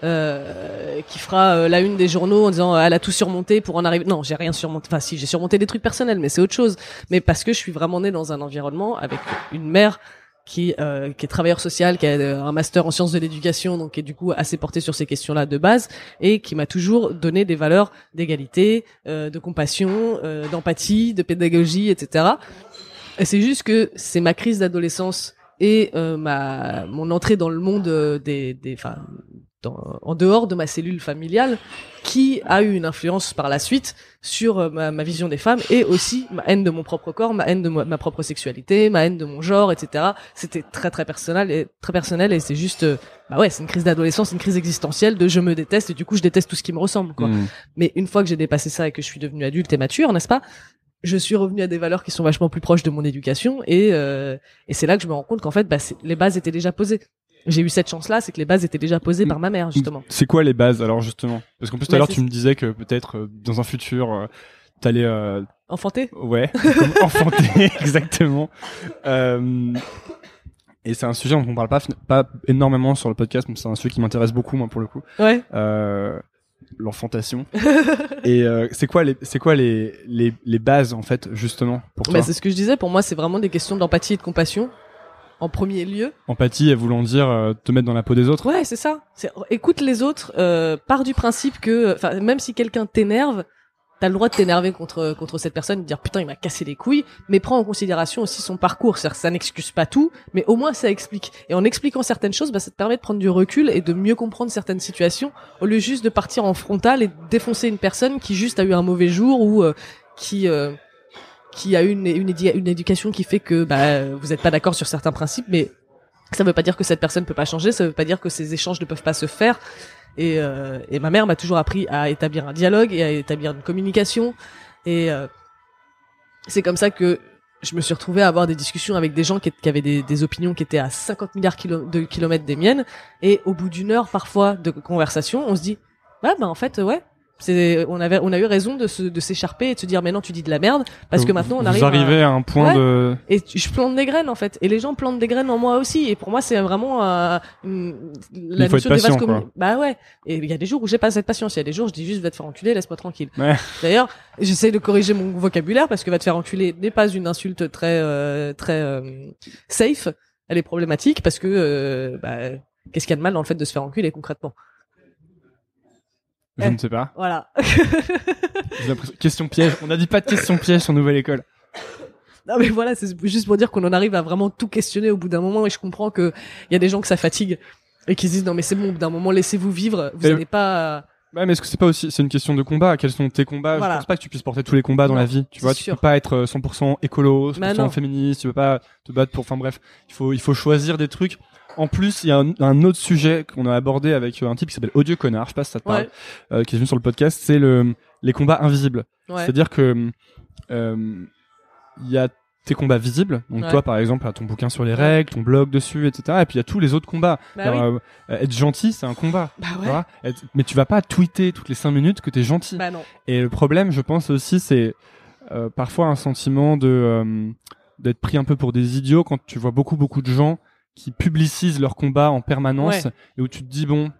qui fera la une des journaux en disant elle a tout surmonté pour en arriver. Non, j'ai rien surmonté. Enfin, si, j'ai surmonté des trucs personnels, mais c'est autre chose. Mais parce que je suis vraiment née dans un environnement avec une mère qui est travailleur social, qui a un master en sciences de l'éducation, donc qui est du coup assez porté sur ces questions-là de base, et qui m'a toujours donné des valeurs d'égalité, de compassion, d'empathie, de pédagogie, etc. Et c'est juste que c'est ma crise d'adolescence et mon entrée dans le monde en dehors de ma cellule familiale, qui a eu une influence par la suite sur ma vision des femmes, et aussi ma haine de mon propre corps, ma haine de ma propre sexualité, ma haine de mon genre, etc. C'était très très personnel, et c'est juste c'est une crise d'adolescence, une crise existentielle de je me déteste et du coup je déteste tout ce qui me ressemble, quoi. Mais une fois que j'ai dépassé ça et que je suis devenue adulte et mature, n'est-ce pas, je suis revenue à des valeurs qui sont vachement plus proches de mon éducation, et c'est là que je me rends compte qu'en fait les bases étaient déjà posées. J'ai eu cette chance-là, c'est que les bases étaient déjà posées par ma mère, justement. C'est quoi les bases, alors, justement? Parce qu'en plus, tout à l'heure, tu me disais que peut-être, dans un futur, t'allais... enfanter? Ouais, enfanter, exactement. Et c'est un sujet dont on parle pas énormément sur le podcast, mais c'est un sujet qui m'intéresse beaucoup, moi, pour le coup. Ouais. L'enfantation. Et c'est quoi les bases, en fait, justement, pour toi? C'est ce que je disais, pour moi, c'est vraiment des questions d'empathie et de compassion. En premier lieu. Empathie, voulant dire te mettre dans la peau des autres. Ouais, c'est ça. Écoute les autres, part du principe que même si quelqu'un t'énerve, t'as le droit de t'énerver contre cette personne, de dire putain, il m'a cassé les couilles, mais prends en considération aussi son parcours. C'est-à-dire, ça n'excuse pas tout, mais au moins ça explique. Et en expliquant certaines choses, ça te permet de prendre du recul et de mieux comprendre certaines situations, au lieu juste de partir en frontal et de défoncer une personne qui juste a eu un mauvais jour, ou qui a une éducation qui fait que vous n'êtes pas d'accord sur certains principes, mais ça ne veut pas dire que cette personne ne peut pas changer, ça ne veut pas dire que ces échanges ne peuvent pas se faire. Et ma mère m'a toujours appris à établir un dialogue et à établir une communication. Et c'est comme ça que je me suis retrouvée à avoir des discussions avec des gens qui avaient des opinions qui étaient à 50 milliards de kilomètres des miennes. Et au bout d'une heure, parfois, de conversation, on se dit « Ah, en fait, ouais ». On a eu raison de s'écharper et de se dire mais non, tu dis de la merde, parce que maintenant on arrive à un point, ouais, de... Et je plante des graines, en fait, et les gens plantent des graines en moi aussi, et pour moi c'est vraiment la notion de vaste communication. Ouais, et il y a des jours où j'ai pas cette patience, il y a des jours je dis juste va te faire enculer, laisse-moi tranquille, ouais. D'ailleurs, j'essaie de corriger mon vocabulaire, parce que va te faire enculer n'est pas une insulte très safe, elle est problématique, parce que qu'est-ce qu'il y a de mal dans le fait de se faire enculer concrètement? Je ne sais pas. Voilà. Question piège. On n'a dit pas de question piège sur Nouvelle École. Non mais voilà, c'est juste pour dire qu'on en arrive à vraiment tout questionner au bout d'un moment, et je comprends que il y a des gens que ça fatigue et qui se disent non mais c'est bon, au bout d'un moment laissez-vous vivre, vous n'allez pas. Ouais, mais est-ce que c'est pas aussi, c'est une question de combat? Quels sont tes combats? Voilà. Je pense pas que tu puisses porter tous les combats dans la vie. Tu vois, tu peux pas être 100% écolo, 100% féministe, tu peux pas te battre pour, enfin bref, il faut choisir des trucs. En plus, il y a un autre sujet qu'on a abordé avec un type qui s'appelle Odieux Connard, je sais pas si ça te parle, qui est venu sur le podcast, c'est les combats invisibles. Ouais. C'est-à-dire que, il y a tes combats visibles, donc toi par exemple ton bouquin sur les règles, ton blog dessus, etc. Et puis il y a tous les autres combats. Être gentil, c'est un combat, tu vois, mais tu vas pas tweeter toutes les 5 minutes que t'es gentil. Et le problème, je pense aussi, c'est parfois un sentiment de d'être pris un peu pour des idiots quand tu vois beaucoup de gens qui publicisent leurs combats en permanence, et où tu te dis bon,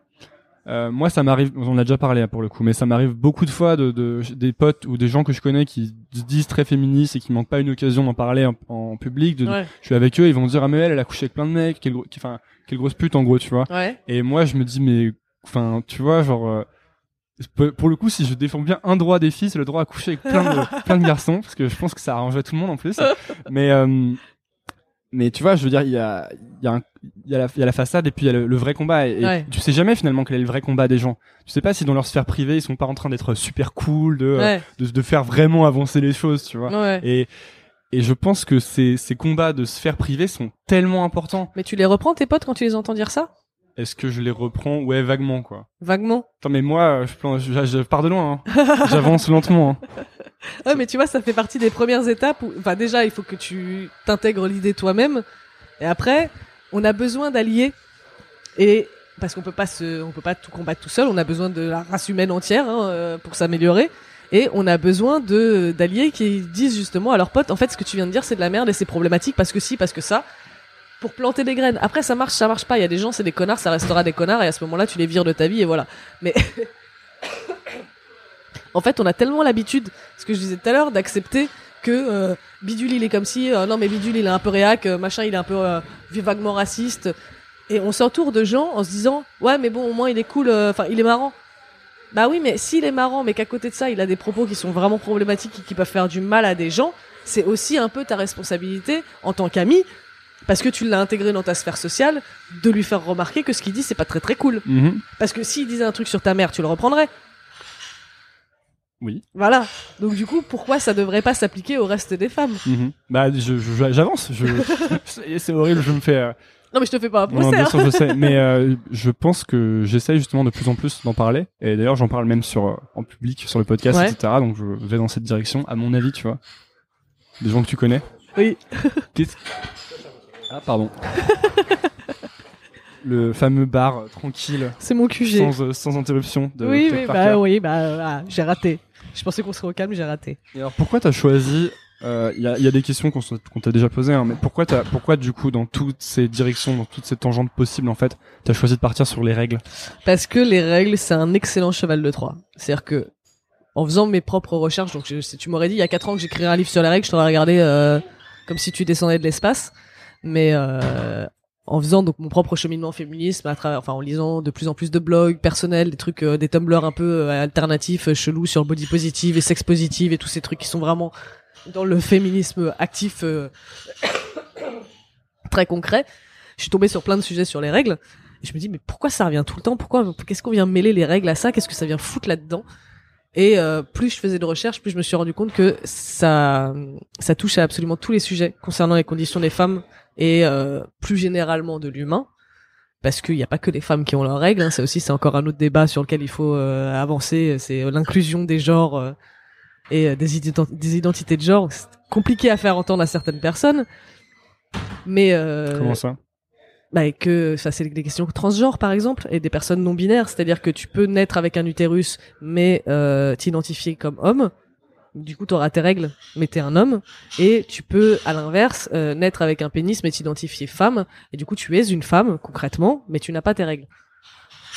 moi ça m'arrive, on en a déjà parlé pour le coup, mais ça m'arrive beaucoup de fois de des potes ou des gens que je connais qui se disent très féministes et qui manquent pas une occasion d'en parler en public, je suis avec eux, ils vont dire ah mais elle a couché avec plein de mecs, quelle grosse pute en gros, tu vois. Et moi je me dis mais enfin tu vois genre pour le coup, si je défends bien un droit des filles, c'est le droit à coucher avec plein de garçons, parce que je pense que ça arrangerait tout le monde en plus. Mais tu vois, je veux dire, il y a la façade et puis il y a le vrai combat. Et tu sais jamais finalement quel est le vrai combat des gens. Tu sais pas si dans leur sphère privée, ils sont pas en train d'être super cool, de faire vraiment avancer les choses, tu vois. Et je pense que ces combats de sphère privée sont tellement importants. Mais tu les reprends, tes potes, quand tu les entends dire ça? Est-ce que je les reprends? Ouais, vaguement, quoi. Vaguement? Attends, mais moi, je pars de loin, hein. J'avance lentement, hein. Ouais, mais tu vois, ça fait partie des premières étapes où, enfin, déjà, il faut que tu t'intègres l'idée toi-même. Et après, on a besoin d'alliés. Et, parce qu'on peut pas tout combattre tout seul. On a besoin de la race humaine entière, hein, pour s'améliorer. Et on a besoin d'alliés qui disent justement à leurs potes, en fait, ce que tu viens de dire, c'est de la merde et c'est problématique parce que si, parce que ça. Pour planter des graines. Après, ça marche pas. Il y a des gens, c'est des connards, ça restera des connards, et à ce moment-là, tu les vires de ta vie, et voilà. Mais en fait, on a tellement l'habitude, ce que je disais tout à l'heure, d'accepter que Bidule, il est comme si, non mais Bidule, il est un peu réac, machin, il est un peu vaguement raciste, et on s'entoure de gens en se disant, ouais, mais bon, au moins, il est cool, enfin, il est marrant. Bah oui, mais s'il est marrant, mais qu'à côté de ça, il a des propos qui sont vraiment problématiques et qui peuvent faire du mal à des gens, c'est aussi un peu ta responsabilité en tant qu'ami, parce que tu l'as intégré dans ta sphère sociale, de lui faire remarquer que ce qu'il dit, c'est pas très très cool. Mm-hmm. Parce que s'il disait un truc sur ta mère, tu le reprendrais. Oui. Voilà. Donc du coup, pourquoi ça devrait pas s'appliquer au reste des femmes? Mm-hmm. Bah, j'avance. C'est horrible, je me fais... Non mais je te fais pas un procès. Non, bien sûr, je sais. Mais je pense que j'essaye justement de plus en plus d'en parler. Et d'ailleurs, j'en parle même en public, sur le podcast, etc. Donc je vais dans cette direction, à mon avis, tu vois. Des gens que tu connais. Oui. Ah, pardon. Le fameux bar tranquille. C'est mon QG. Sans interruption. J'ai raté. Je pensais qu'on serait au calme, j'ai raté. Et alors, pourquoi t'as choisi... Il y a des questions qu'on t'a déjà posées, hein, mais pourquoi du coup, dans toutes ces directions, dans toutes ces tangentes possibles, en fait, t'as choisi de partir sur les règles? Parce que les règles, c'est un excellent cheval de Troie. C'est-à-dire que, en faisant mes propres recherches, donc si tu m'aurais dit, il y a 4 ans que j'écrirais un livre sur les règles, je t'aurais regardé comme si tu descendais de l'espace. Mais en faisant donc mon propre cheminement féminisme, en lisant de plus en plus de blogs personnels, des trucs, des Tumblr un peu alternatifs, chelous sur body positive et sex positive et tous ces trucs qui sont vraiment dans le féminisme actif, très concret, je suis tombée sur plein de sujets sur les règles. Et je me dis mais pourquoi ça revient tout le temps? Pourquoi qu'est-ce qu'on vient mêler les règles à ça? Qu'est-ce que ça vient foutre là-dedans? Et plus je faisais de recherches, plus je me suis rendu compte que ça touche à absolument tous les sujets concernant les conditions des femmes et plus généralement de l'humain, parce qu'il n'y a pas que les femmes qui ont leurs règles, hein, c'est encore un autre débat sur lequel il faut avancer, c'est l'inclusion des genres et des identités de genre. C'est compliqué à faire entendre à certaines personnes, mais... Comment ça ? Bah, c'est des questions transgenres, par exemple, et des personnes non binaires. C'est-à-dire que tu peux naître avec un utérus, mais, t'identifier comme homme. Du coup, t'auras tes règles, mais t'es un homme. Et tu peux, à l'inverse, naître avec un pénis, mais t'identifier femme. Et du coup, tu es une femme, concrètement, mais tu n'as pas tes règles.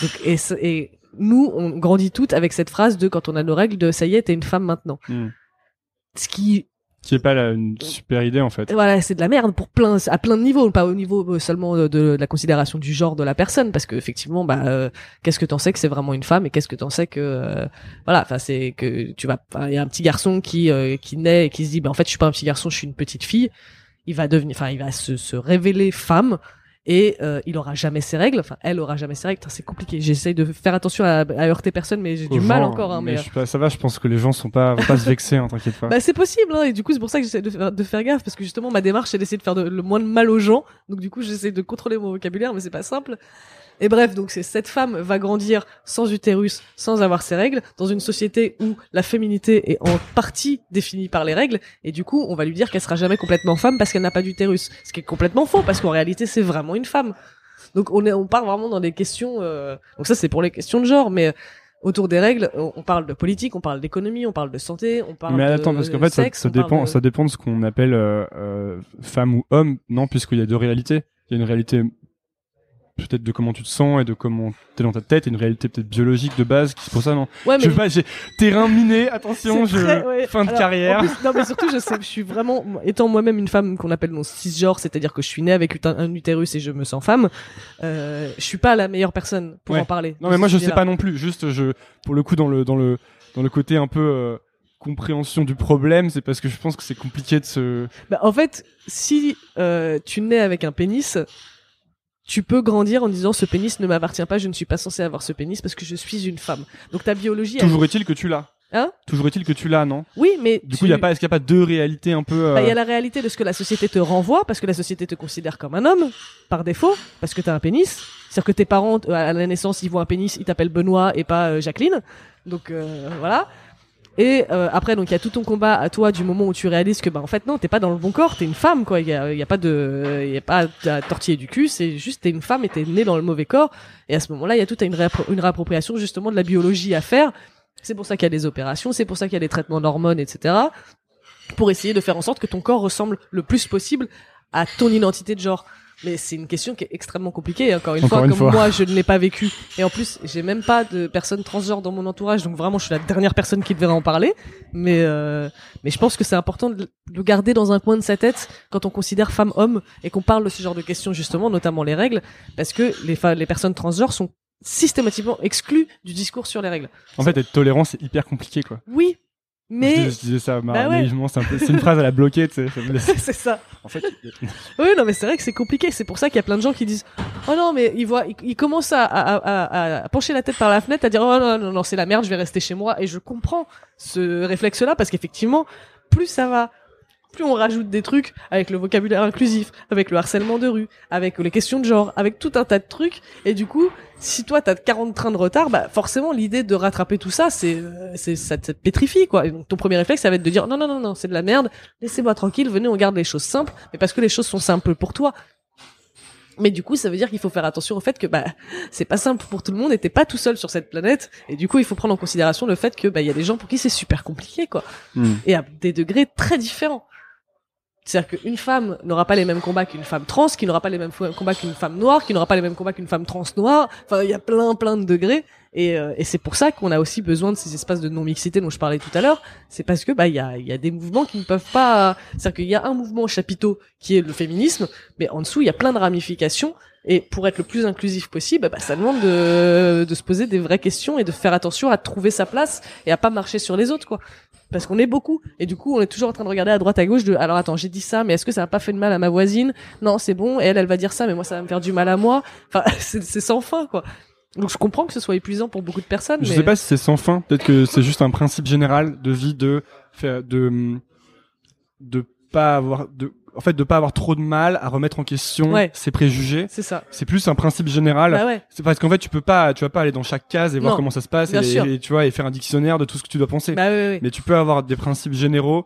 Donc, et nous, on grandit toutes avec cette phrase de, quand on a nos règles, de, ça y est, t'es une femme maintenant. Mmh. Ce qui Qui est pas une super idée, en fait. Voilà, c'est de la merde à plein de niveaux, pas au niveau seulement de la considération du genre de la personne, parce que, effectivement, qu'est-ce que t'en sais que c'est vraiment une femme, et qu'est-ce que t'en sais que, c'est que il y a un petit garçon qui naît et qui se dit, en fait, je suis pas un petit garçon, je suis une petite fille. Il va devenir, il va se révéler femme. Et il aura jamais ses règles. Enfin, elle aura jamais ses règles. C'est compliqué. J'essaye de faire attention à heurter personne, mais j'ai du mal encore. Hein, ça va. Je pense que les gens vont pas se vexer. Hein, t'inquiète pas. C'est possible. Hein, et du coup, c'est pour ça que j'essaie de faire gaffe, parce que justement, ma démarche, c'est d'essayer de faire le moins de mal aux gens. Donc, du coup, j'essaie de contrôler mon vocabulaire, mais c'est pas simple. Et bref, donc cette femme va grandir sans utérus, sans avoir ses règles, dans une société où la féminité est en partie définie par les règles, et du coup, on va lui dire qu'elle sera jamais complètement femme parce qu'elle n'a pas d'utérus. Ce qui est complètement faux, parce qu'en réalité, c'est vraiment une femme. Donc on part vraiment dans des questions... Donc ça, c'est pour les questions de genre, mais... Autour des règles, on parle de politique, on parle d'économie, on parle de santé, on parle de sexe. Mais attends, parce qu'en fait, ça dépend de ce qu'on appelle femme ou homme, non, puisqu'il y a deux réalités. Il y a une réalité... peut-être de comment tu te sens et de comment t'es dans ta tête, et une réalité peut-être biologique de base qui, pour ça, non. Ouais, mais... j'ai terrain miné, attention, fin de carrière. Plus, non, mais surtout, je suis vraiment, étant moi-même une femme qu'on appelle non cisgenre, c'est-à-dire que je suis née avec un utérus et je me sens femme, je suis pas la meilleure personne pour en parler. Non, mais moi, je sais pas non plus, juste, pour le coup, dans le côté un peu, compréhension du problème, c'est parce que je pense que c'est compliqué de se... en fait, si, tu nais avec un pénis, tu peux grandir en disant ce pénis ne m'appartient pas, je ne suis pas censée avoir ce pénis parce que je suis une femme. Donc ta biologie... Toujours est-il que tu l'as. Hein ? Toujours est-il que tu l'as, non ? Oui, mais... Du coup, est-ce qu'il n'y a pas deux réalités un peu... y a la réalité de ce que la société te renvoie, parce que la société te considère comme un homme, par défaut, parce que t'as un pénis. C'est-à-dire que tes parents, à la naissance, ils voient un pénis, ils t'appellent Benoît et pas Jacqueline. Donc, voilà... Et après, donc il y a tout ton combat à toi du moment où tu réalises que en fait non, t'es pas dans le bon corps, t'es une femme quoi. Il y a pas à tortiller du cul, c'est juste t'es une femme et t'es née dans le mauvais corps. Et à ce moment-là, il y a toute une réappropriation justement de la biologie à faire. C'est pour ça qu'il y a des opérations, c'est pour ça qu'il y a des traitements d'hormones, etc. Pour essayer de faire en sorte que ton corps ressemble le plus possible à ton identité de genre. Mais c'est une question qui est extrêmement compliquée. Encore une fois, moi, je ne l'ai pas vécu. Et en plus, j'ai même pas de personnes transgenres dans mon entourage. Donc vraiment, je suis la dernière personne qui devrait en parler. Mais je pense que c'est important de le garder dans un coin de sa tête quand on considère femme-homme et qu'on parle de ce genre de questions, justement, notamment les règles, parce que les personnes transgenres sont systématiquement exclues du discours sur les règles. En fait, être tolérant, c'est hyper compliqué, quoi. Oui. Mais je disais ça naïvement, c'est une phrase à la bloquer, tu sais. C'est ça. En fait. Oui, non, mais c'est vrai que c'est compliqué. C'est pour ça qu'il y a plein de gens qui disent, oh non, mais ils commencent à pencher la tête par la fenêtre, à dire, oh non, non, non, c'est la merde, je vais rester chez moi. Et je comprends ce réflexe-là parce qu'effectivement, plus ça va, plus on rajoute des trucs avec le vocabulaire inclusif, avec le harcèlement de rue, avec les questions de genre, avec tout un tas de trucs. Et du coup, si toi t'as 40 trains de retard, forcément l'idée de rattraper tout ça, ça te pétrifie quoi. Et donc ton premier réflexe, ça va être de dire non non non non, c'est de la merde, laissez-moi tranquille, venez on garde les choses simples, mais parce que les choses sont simples pour toi. Mais du coup, ça veut dire qu'il faut faire attention au fait que c'est pas simple pour tout le monde et t'es pas tout seul sur cette planète. Et du coup, il faut prendre en considération le fait que il y a des gens pour qui c'est super compliqué quoi, et à des degrés très différents. C'est-à-dire qu'une femme n'aura pas les mêmes combats qu'une femme trans, qui n'aura pas les mêmes combats qu'une femme noire, qui n'aura pas les mêmes combats qu'une femme trans noire. Enfin, il y a plein de degrés. Et c'est pour ça qu'on a aussi besoin de ces espaces de non-mixité dont je parlais tout à l'heure. C'est parce que, il y a des mouvements qui ne peuvent pas, c'est-à-dire qu'il y a un mouvement chapiteau qui est le féminisme, mais en dessous, il y a plein de ramifications. Et pour être le plus inclusif possible, ça demande de se poser des vraies questions et de faire attention à trouver sa place et à pas marcher sur les autres, quoi. Parce qu'on est beaucoup. Et du coup, on est toujours en train de regarder à droite, à gauche alors attends, j'ai dit ça, mais est-ce que ça n'a pas fait de mal à ma voisine? Non, c'est bon. Et elle va dire ça, mais moi, ça va me faire du mal à moi. Enfin, c'est sans fin, quoi. Donc, je comprends que ce soit épuisant pour beaucoup de personnes. Je sais pas si c'est sans fin. Peut-être que c'est juste un principe général de vie de pas avoir trop de mal à remettre en question ses préjugés. C'est ça. C'est plus un principe général. C'est parce qu'en fait, tu vas pas aller dans chaque case et voir comment ça se passe et tu vois, et faire un dictionnaire de tout ce que tu dois penser. Mais tu peux avoir des principes généraux,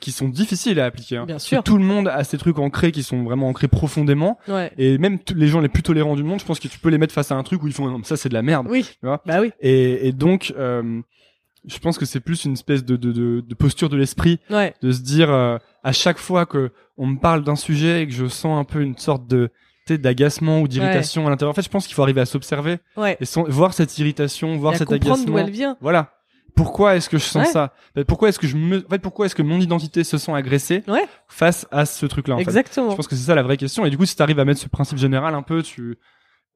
qui sont difficiles à appliquer, hein. Bien sûr. Tout le monde a ces trucs ancrés qui sont vraiment ancrés profondément. Et même les gens les plus tolérants du monde, je pense que tu peux les mettre face à un truc où ils font, non, ça c'est de la merde. Oui. Tu vois. Oui. Et donc, je pense que c'est plus une espèce de posture de l'esprit, de se dire à chaque fois que on me parle d'un sujet et que je sens un peu une sorte de d'agacement ou d'irritation à l'intérieur. En fait, je pense qu'il faut arriver à s'observer et voir cette irritation, voir cet agacement. Comprendre d'où elle vient. Voilà. pourquoi est-ce que je sens ça? Pourquoi est-ce que pourquoi est-ce que mon identité se sent agressée face à ce truc-là, en Exactement. Fait. Je pense que c'est ça la vraie question. Et du coup, si t'arrives à mettre ce principe général un peu, tu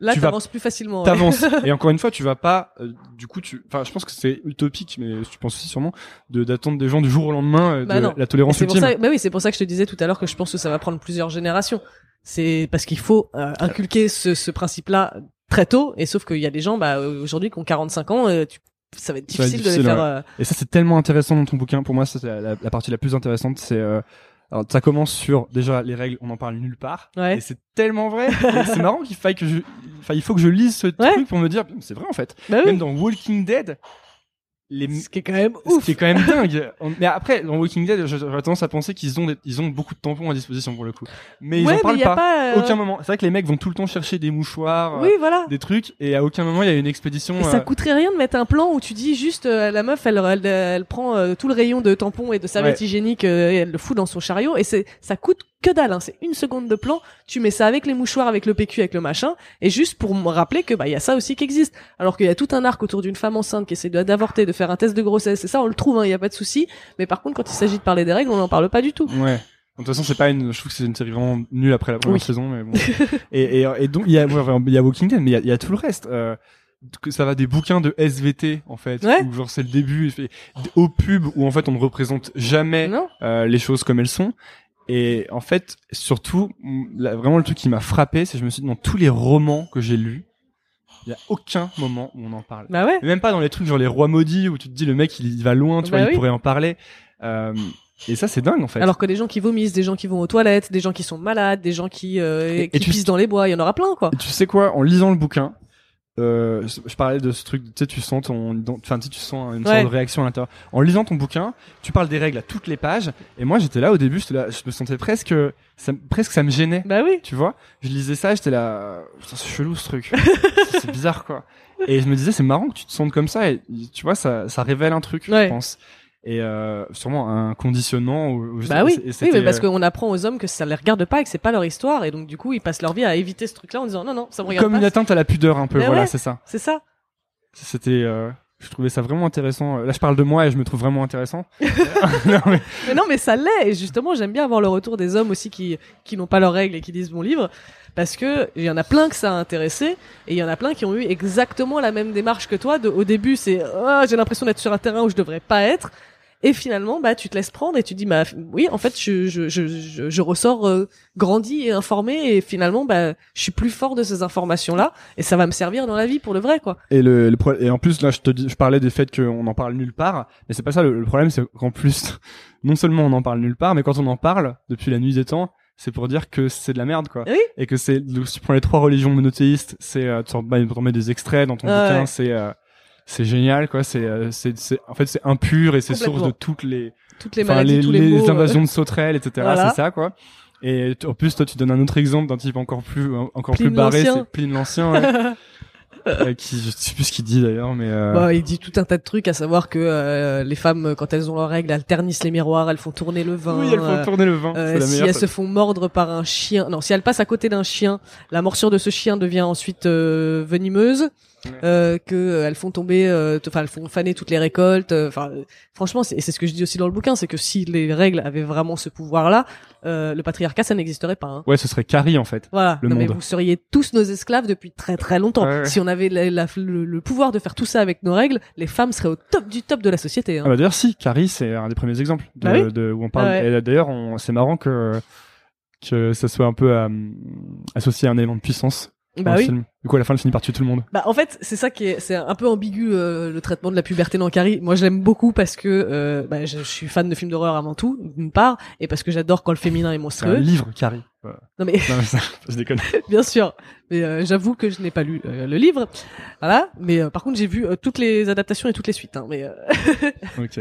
t'avances plus facilement. T'avances. Et encore une fois, tu vas pas, du coup, enfin, je pense que c'est utopique, mais tu penses aussi sûrement d'attendre des gens du jour au lendemain la tolérance ultime. C'est pour ça que je te disais tout à l'heure que je pense que ça va prendre plusieurs générations. C'est parce qu'il faut inculquer ce principe-là très tôt. Et sauf qu'il y a des gens, aujourd'hui, qui ont 45 ans, ça va être difficile de les faire. Ouais. Et ça, c'est tellement intéressant dans ton bouquin. Pour moi, c'est la partie la plus intéressante. C'est alors, ça commence sur, déjà, les règles, on en parle nulle part. Ouais. Et c'est tellement vrai. C'est marrant qu'il faille il faut que je lise ce truc pour me dire, c'est vrai en fait. Bah oui. Même dans Walking Dead, ce qui est quand même ouf. Ce qui est quand même dingue. Mais après, dans Walking Dead, j'aurais tendance à penser qu'ils ont beaucoup de tampons à disposition pour le coup. Mais ils en parlent pas. Aucun moment. C'est vrai que les mecs vont tout le temps chercher des mouchoirs, des trucs, et à aucun moment il y a une expédition. Et ça coûterait rien de mettre un plan où tu dis juste la meuf, elle prend tout le rayon de tampons et de serviettes hygiéniques et elle le fout dans son chariot. Et ça coûte que dalle, hein. C'est une seconde de plan. Tu mets ça avec les mouchoirs, avec le PQ, avec le machin, et juste pour me rappeler que il y a ça aussi qui existe. Alors qu'il y a tout un arc autour d'une femme enceinte qui essaie d'avorter, de faire un test de grossesse, et ça on le trouve, il y a pas de souci. Mais par contre, quand il s'agit de parler des règles, on n'en parle pas du tout. Ouais. De toute façon, c'est pas je trouve que c'est une série vraiment nulle après la première saison, mais bon. et donc il y a Walking Dead, mais il y a tout le reste. Ça va des bouquins de SVT en fait, où genre c'est le début, aux pubs où en fait on ne représente jamais les choses comme elles sont. Et en fait, surtout, vraiment le truc qui m'a frappé, c'est que je me suis dit, dans tous les romans que j'ai lus, il y a aucun moment où on en parle. Bah ouais. Et même pas dans les trucs genre les Rois maudits, où tu te dis le mec il va loin, tu vois, il pourrait en parler. Et ça, c'est dingue en fait. Alors que des gens qui vomissent, des gens qui vont aux toilettes, des gens qui sont malades, des gens qui pissent dans les bois, il y en aura plein quoi. Et tu sais quoi, en lisant le bouquin, je parlais de ce truc, tu sais, tu sens une sorte de réaction à l'intérieur. En lisant ton bouquin, tu parles des règles à toutes les pages, et moi j'étais là au début, je me sentais presque ça me gênait. Bah oui. Tu vois, je lisais ça, j'étais là, putain, c'est chelou ce truc, c'est bizarre quoi. Et je me disais, c'est marrant que tu te sentes comme ça, et tu vois, ça révèle un truc, je pense. Et sûrement un conditionnement mais parce qu'on apprend aux hommes que ça les regarde pas et que c'est pas leur histoire, et donc du coup ils passent leur vie à éviter ce truc là en disant non ça me regarde pas, une atteinte à la pudeur un peu, mais c'est ça c'était je trouvais ça vraiment intéressant. Là je parle de moi et je me trouve vraiment intéressant. mais ça l'est, et justement j'aime bien avoir le retour des hommes aussi qui n'ont pas leurs règles et qui lisent mon livre, parce que il y en a plein que ça a intéressé, et il y en a plein qui ont eu exactement la même démarche que toi, au début c'est j'ai l'impression d'être sur un terrain où je devrais pas être. Et finalement, tu te laisses prendre et tu te dis, oui, en fait, je ressors grandi et informé, et finalement, je suis plus fort de ces informations-là, et ça va me servir dans la vie pour le vrai, quoi. Et et en plus, là, je parlais du fait qu'on en parle nulle part, mais c'est pas ça le problème, c'est qu'en plus, non seulement on en parle nulle part, mais quand on en parle depuis la nuit des temps, c'est pour dire que c'est de la merde, quoi. Oui. Et que si tu prends les 3 religions monothéistes, t'en mets des extraits dans ton bouquin, c'est génial quoi, c'est en fait c'est impur, et c'est source de toutes les maladies, tous les invasions de sauterelles, etc. Voilà. C'est ça quoi. Et en plus toi tu donnes un autre exemple d'un type encore plus barré, c'est Pline l'ancien. Qui, je sais plus ce qu'il dit d'ailleurs, mais il dit tout un tas de trucs, à savoir que les femmes, quand elles ont leurs règles, elles ternissent les miroirs, elles font tourner le vin. Oui, elles font tourner le vin. Si elles se font mordre par un chien, si elles passent à côté d'un chien, la morsure de ce chien devient ensuite venimeuse. Elles font tomber, elles font faner toutes les récoltes. Franchement, c'est ce que je dis aussi dans le bouquin, c'est que si les règles avaient vraiment ce pouvoir-là, le patriarcat, ça n'existerait pas. Hein. Ouais, ce serait Carrie en fait. Voilà. Mais vous seriez tous nos esclaves depuis très très longtemps. Ouais. Si on avait le pouvoir de faire tout ça avec nos règles, les femmes seraient au top du top de la société. Hein. Ah d'ailleurs, si Carrie, c'est un des premiers exemples de où on parle. Et d'ailleurs, c'est marrant que ça soit un peu associé à un élément de puissance. Film. Du coup, à la fin, elle finit par tuer tout le monde. En fait, c'est ça c'est un peu ambigu, le traitement de la puberté dans Carrie. Moi, je l'aime beaucoup parce que, je suis fan de films d'horreur avant tout, d'une part, et parce que j'adore quand le féminin est monstrueux. C'est un livre, Carrie. Non mais ça, je déconne. Bien sûr. Mais, j'avoue que je n'ai pas lu le livre. Voilà. Mais, par contre, j'ai vu toutes les adaptations et toutes les suites, hein. Mais, OK.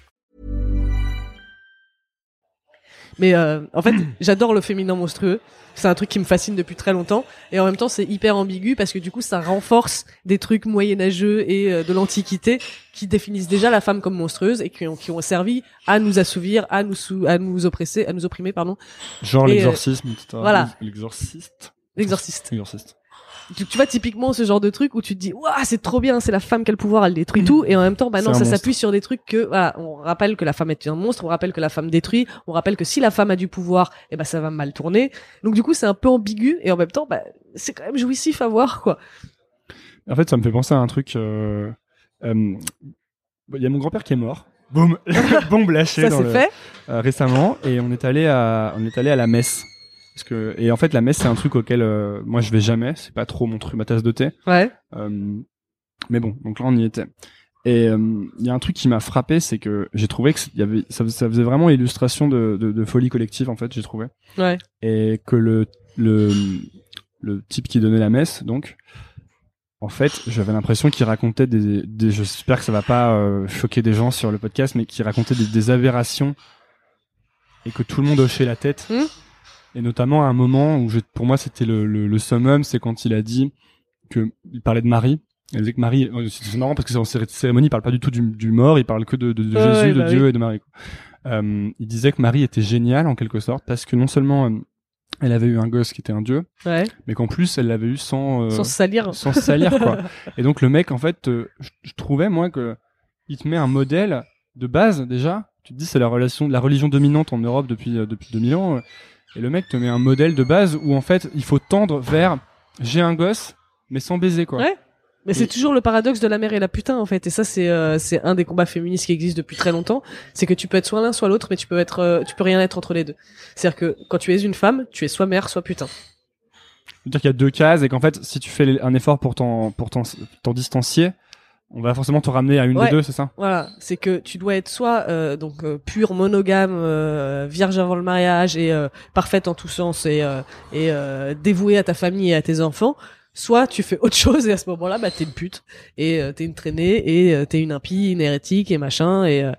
Mais en fait, j'adore le féminin monstrueux. C'est un truc qui me fascine depuis très longtemps. Et en même temps, c'est hyper ambigu parce que du coup, ça renforce des trucs moyenâgeux et de l'Antiquité qui définissent déjà la femme comme monstrueuse et qui ont servi à nous assouvir, à nous opprimer. Genre et, l'exorcisme, etc. Voilà. L'exorciste. Tu vois, typiquement, ce genre de truc où tu te dis, waouh, c'est trop bien, c'est la femme qui a le pouvoir, elle détruit tout, et en même temps, bah non, ça monstre. S'appuie sur des trucs que, voilà, on rappelle que la femme est un monstre, on rappelle que la femme détruit, on rappelle que si la femme a du pouvoir, eh ben, ça va mal tourner. Donc, du coup, c'est un peu ambigu, et en même temps, bah, c'est quand même jouissif à voir, quoi. En fait, ça me fait penser à un truc, il y a mon grand-père qui est mort. Boum! Bombe lâchée. Ça s'est fait. Récemment, et on est allé à la messe. Parce que, et en fait, la messe, c'est un truc auquel moi je vais jamais, c'est pas trop mon truc, ma tasse de thé. Ouais. Mais bon, donc là on y était. Et il y a un truc qui m'a frappé, c'est que j'ai trouvé que ça faisait vraiment illustration de folie collective, en fait, j'ai trouvé. Ouais. Et que le type qui donnait la messe, donc, en fait, j'avais l'impression qu'il racontait des j'espère que ça va pas choquer des gens sur le podcast, mais qu'il racontait des aberrations et que tout le monde hochait la tête. Et notamment à un moment où pour moi c'était le summum, c'est quand il a dit que il parlait de Marie. Il disait que Marie, c'est marrant parce que en cérémonie, il parle pas du tout du mort, il parle que de Jésus, ouais, de Dieu et de Marie. Il disait que Marie était géniale en quelque sorte parce que non seulement elle avait eu un gosse qui était un dieu, ouais, mais qu'en plus elle l'avait eu sans salir quoi. Et donc le mec en fait, je trouvais moi que il te met un modèle de base déjà. Tu te dis c'est la religion dominante en Europe depuis 2000 ans. Et le mec te met un modèle de base où en fait il faut tendre vers j'ai un gosse mais sans baiser quoi. Ouais. Mais c'est toujours le paradoxe de la mère et la putain en fait, et ça c'est un des combats féministes qui existent depuis très longtemps, c'est que tu peux être soit l'un soit l'autre mais tu peux rien être entre les deux. C'est-à-dire que quand tu es une femme, tu es soit mère soit putain. C'est-à-dire qu'il y a deux cases et qu'en fait si tu fais un effort pour t'en distancier, on va forcément te ramener à une des deux, c'est ça? Voilà, c'est que tu dois être soit pure monogame, vierge avant le mariage et parfaite en tous sens et dévouée à ta famille et à tes enfants, soit tu fais autre chose et à ce moment-là bah t'es une pute et t'es une traînée et t'es une impie, une hérétique et machin et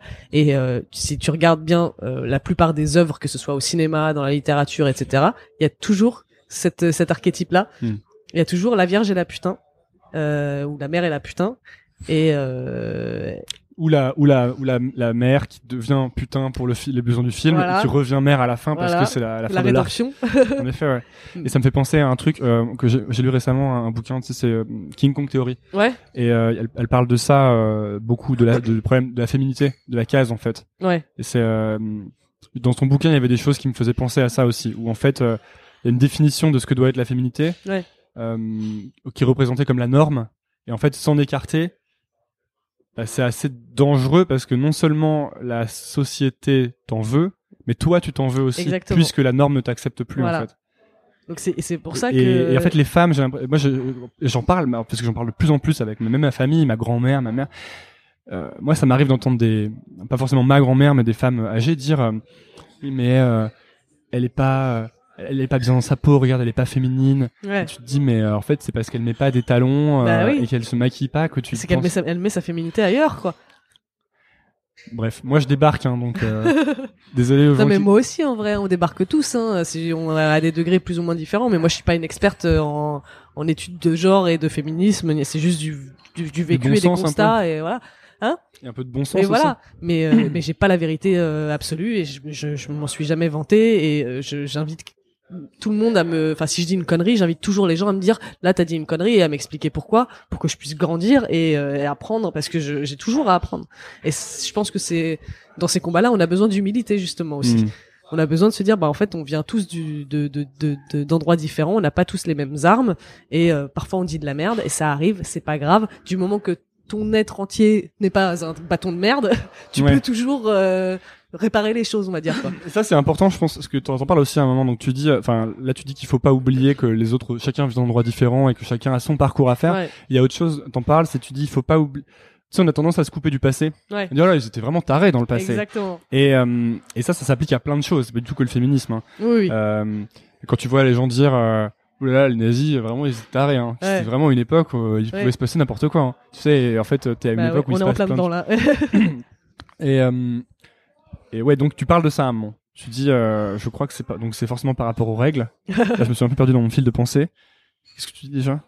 si tu regardes bien la plupart des œuvres, que ce soit au cinéma, dans la littérature, etc., il y a toujours cet archétype-là. Il y a toujours la vierge et la putain ou la mère et la putain. Et la mère qui devient putain pour les besoins du film, voilà, qui revient mère à la fin parce que c'est la fin de rédemption. En effet, ouais. Et ça me fait penser à un truc que j'ai lu récemment, un bouquin, tu sais, c'est King Kong Theory. Ouais. Et elle parle de ça beaucoup du problème de la féminité, de la case en fait. Ouais. Et c'est dans son bouquin, il y avait des choses qui me faisaient penser à ça aussi, où en fait il y a une définition de ce que doit être la féminité, ouais, qui est représentée comme la norme, et en fait s'en écarter. Bah, c'est assez dangereux parce que non seulement la société t'en veut, mais toi tu t'en veux aussi. Exactement. Puisque la norme ne t'accepte plus, voilà, en fait. Donc c'est pour ça que... Et en fait les femmes, moi j'en parle parce que j'en parle de plus en plus avec même ma famille, ma grand-mère, ma mère. Moi ça m'arrive d'entendre pas forcément ma grand-mère, mais des femmes âgées dire « Oui mais elle est pas bien dans sa peau, regarde, elle est pas féminine. » Ouais. Tu te dis mais en fait c'est parce qu'elle met pas des talons et qu'elle se maquille pas que tu. C'est qu'elle met sa féminité ailleurs quoi. Bref, moi je débarque hein, donc désolé. Non mais moi aussi en vrai on débarque tous hein, on a des degrés plus ou moins différents, mais moi je suis pas une experte en études de genre et de féminisme, c'est juste du vécu bon et des constats et voilà. Hein, et un peu de bon sens. Et voilà, aussi. Mais j'ai pas la vérité absolue et je m'en suis jamais vantée et j'invite tout le monde enfin si je dis une connerie, j'invite toujours les gens à me dire là t'as dit une connerie et à m'expliquer pourquoi, pour que je puisse grandir et apprendre, parce que j'ai toujours à apprendre. Et je pense que c'est dans ces combats-là on a besoin d'humilité justement aussi. On a besoin de se dire, bah en fait, on vient tous d'endroits différents, on n'a pas tous les mêmes armes, et parfois on dit de la merde, et ça arrive, c'est pas grave. Du moment que ton être entier n'est pas un bâton de merde, tu peux toujours réparer les choses, on va dire, quoi. Et ça, c'est important, je pense, parce que t'en parles aussi à un moment, donc tu dis, enfin, là, tu dis qu'il faut pas oublier que les autres, chacun vit dans un endroit différent et que chacun a son parcours à faire. Ouais. Il y a autre chose, t'en parles, c'est tu dis, il faut pas oublier. Tu sais, on a tendance à se couper du passé. Ouais. On dit, oh là, ils étaient vraiment tarés dans le passé. Exactement. Et ça s'applique à plein de choses. C'est pas du tout que le féminisme, hein. Oui. Quand tu vois les gens dire, oulala, les nazis, vraiment, ils étaient tarés, hein. Ouais. C'était vraiment une époque où il pouvait se passer n'importe quoi, hein. Tu sais, en fait, t'es à une époque où il se passe plein de choses. Et ouais, donc tu parles de ça à un moment. Tu dis, je crois que c'est pas, donc c'est forcément par rapport aux règles. Là, je me suis un peu perdu dans mon fil de pensée. Qu'est-ce que tu dis déjà?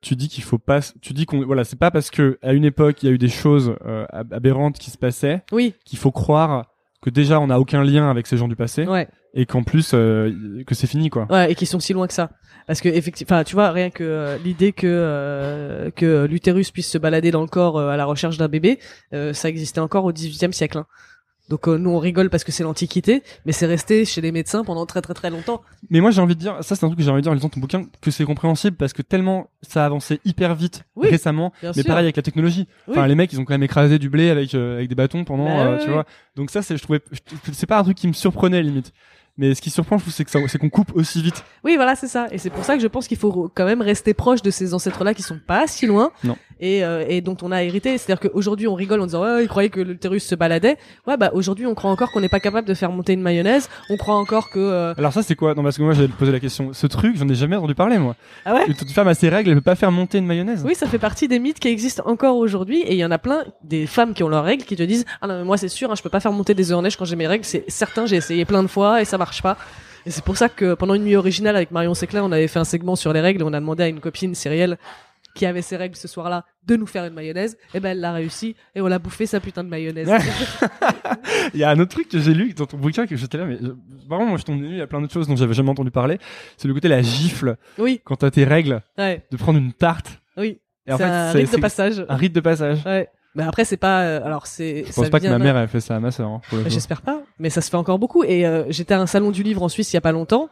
Tu dis qu'il faut pas, tu dis qu'on, voilà, c'est pas parce que à une époque il y a eu des choses aberrantes qui se passaient, qu'il faut croire que déjà on a aucun lien avec ces gens du passé, et qu'en plus que c'est fini, quoi. Ouais, et qu'ils sont si loin que ça, parce que effectivement, enfin, tu vois, rien que l'idée que l'utérus puisse se balader dans le corps à la recherche d'un bébé, ça existait encore au XVIIIe siècle, hein. Donc nous on rigole parce que c'est l'Antiquité, mais c'est resté chez les médecins pendant très très très longtemps. Mais moi j'ai envie de dire, ça c'est un truc que j'ai envie de dire en lisant ton bouquin, que c'est compréhensible parce que tellement ça a avancé hyper vite récemment, mais pareil avec la technologie. Oui. Enfin les mecs ils ont quand même écrasé du blé avec des bâtons pendant, tu vois. Donc ça c'est pas un truc qui me surprenait limite. Mais ce qui surprend, je trouve, c'est qu'on coupe aussi vite. Oui, voilà, c'est ça. Et c'est pour ça que je pense qu'il faut quand même rester proche de ces ancêtres-là qui sont pas si loin. Non. Et dont on a hérité. C'est-à-dire qu'aujourd'hui, on rigole en disant, ouais, ils croyaient que l'utérus se baladait. Ouais, bah, aujourd'hui, on croit encore qu'on n'est pas capable de faire monter une mayonnaise. On croit encore que, Alors ça, c'est quoi? Non, parce que moi, j'allais te poser la question. Ce truc, j'en ai jamais entendu parler, moi. Ah ouais? Une femme à ses règles, elle peut pas faire monter une mayonnaise. Oui, ça fait partie des mythes qui existent encore aujourd'hui. Et il y en a plein des femmes qui ont leurs règles qui te disent, ah non, mais moi, c'est sûr, hein, je peux pas faire monter des œufs en neige quand j'ai mes règles. C'est certain, j'ai essayé plein de fois et ça marche pas. Et c'est pour ça que pendant une nuit originale avec Marion Séclin, on avait fait un segment sur les règles, on a demandé à une copine, Cérielle, qui avait ses règles ce soir-là, de nous faire une mayonnaise. Et ben elle l'a réussi et on l'a bouffé sa putain de mayonnaise. Il y a un autre truc que j'ai lu dans ton bouquin que j'étais là, mais vraiment moi je tombe dessus, il y a plein d'autres choses dont j'avais jamais entendu parler. C'est le côté de la gifle. Oui. Quand t'as tes règles, de prendre une tarte. Oui. Et en fait, un rite de passage. Ouais. Mais après c'est pas je pense pas que ma mère elle fait ça à ma sœur, hein, j'espère pas, mais ça se fait encore beaucoup. Et j'étais à un salon du livre en Suisse il y a pas longtemps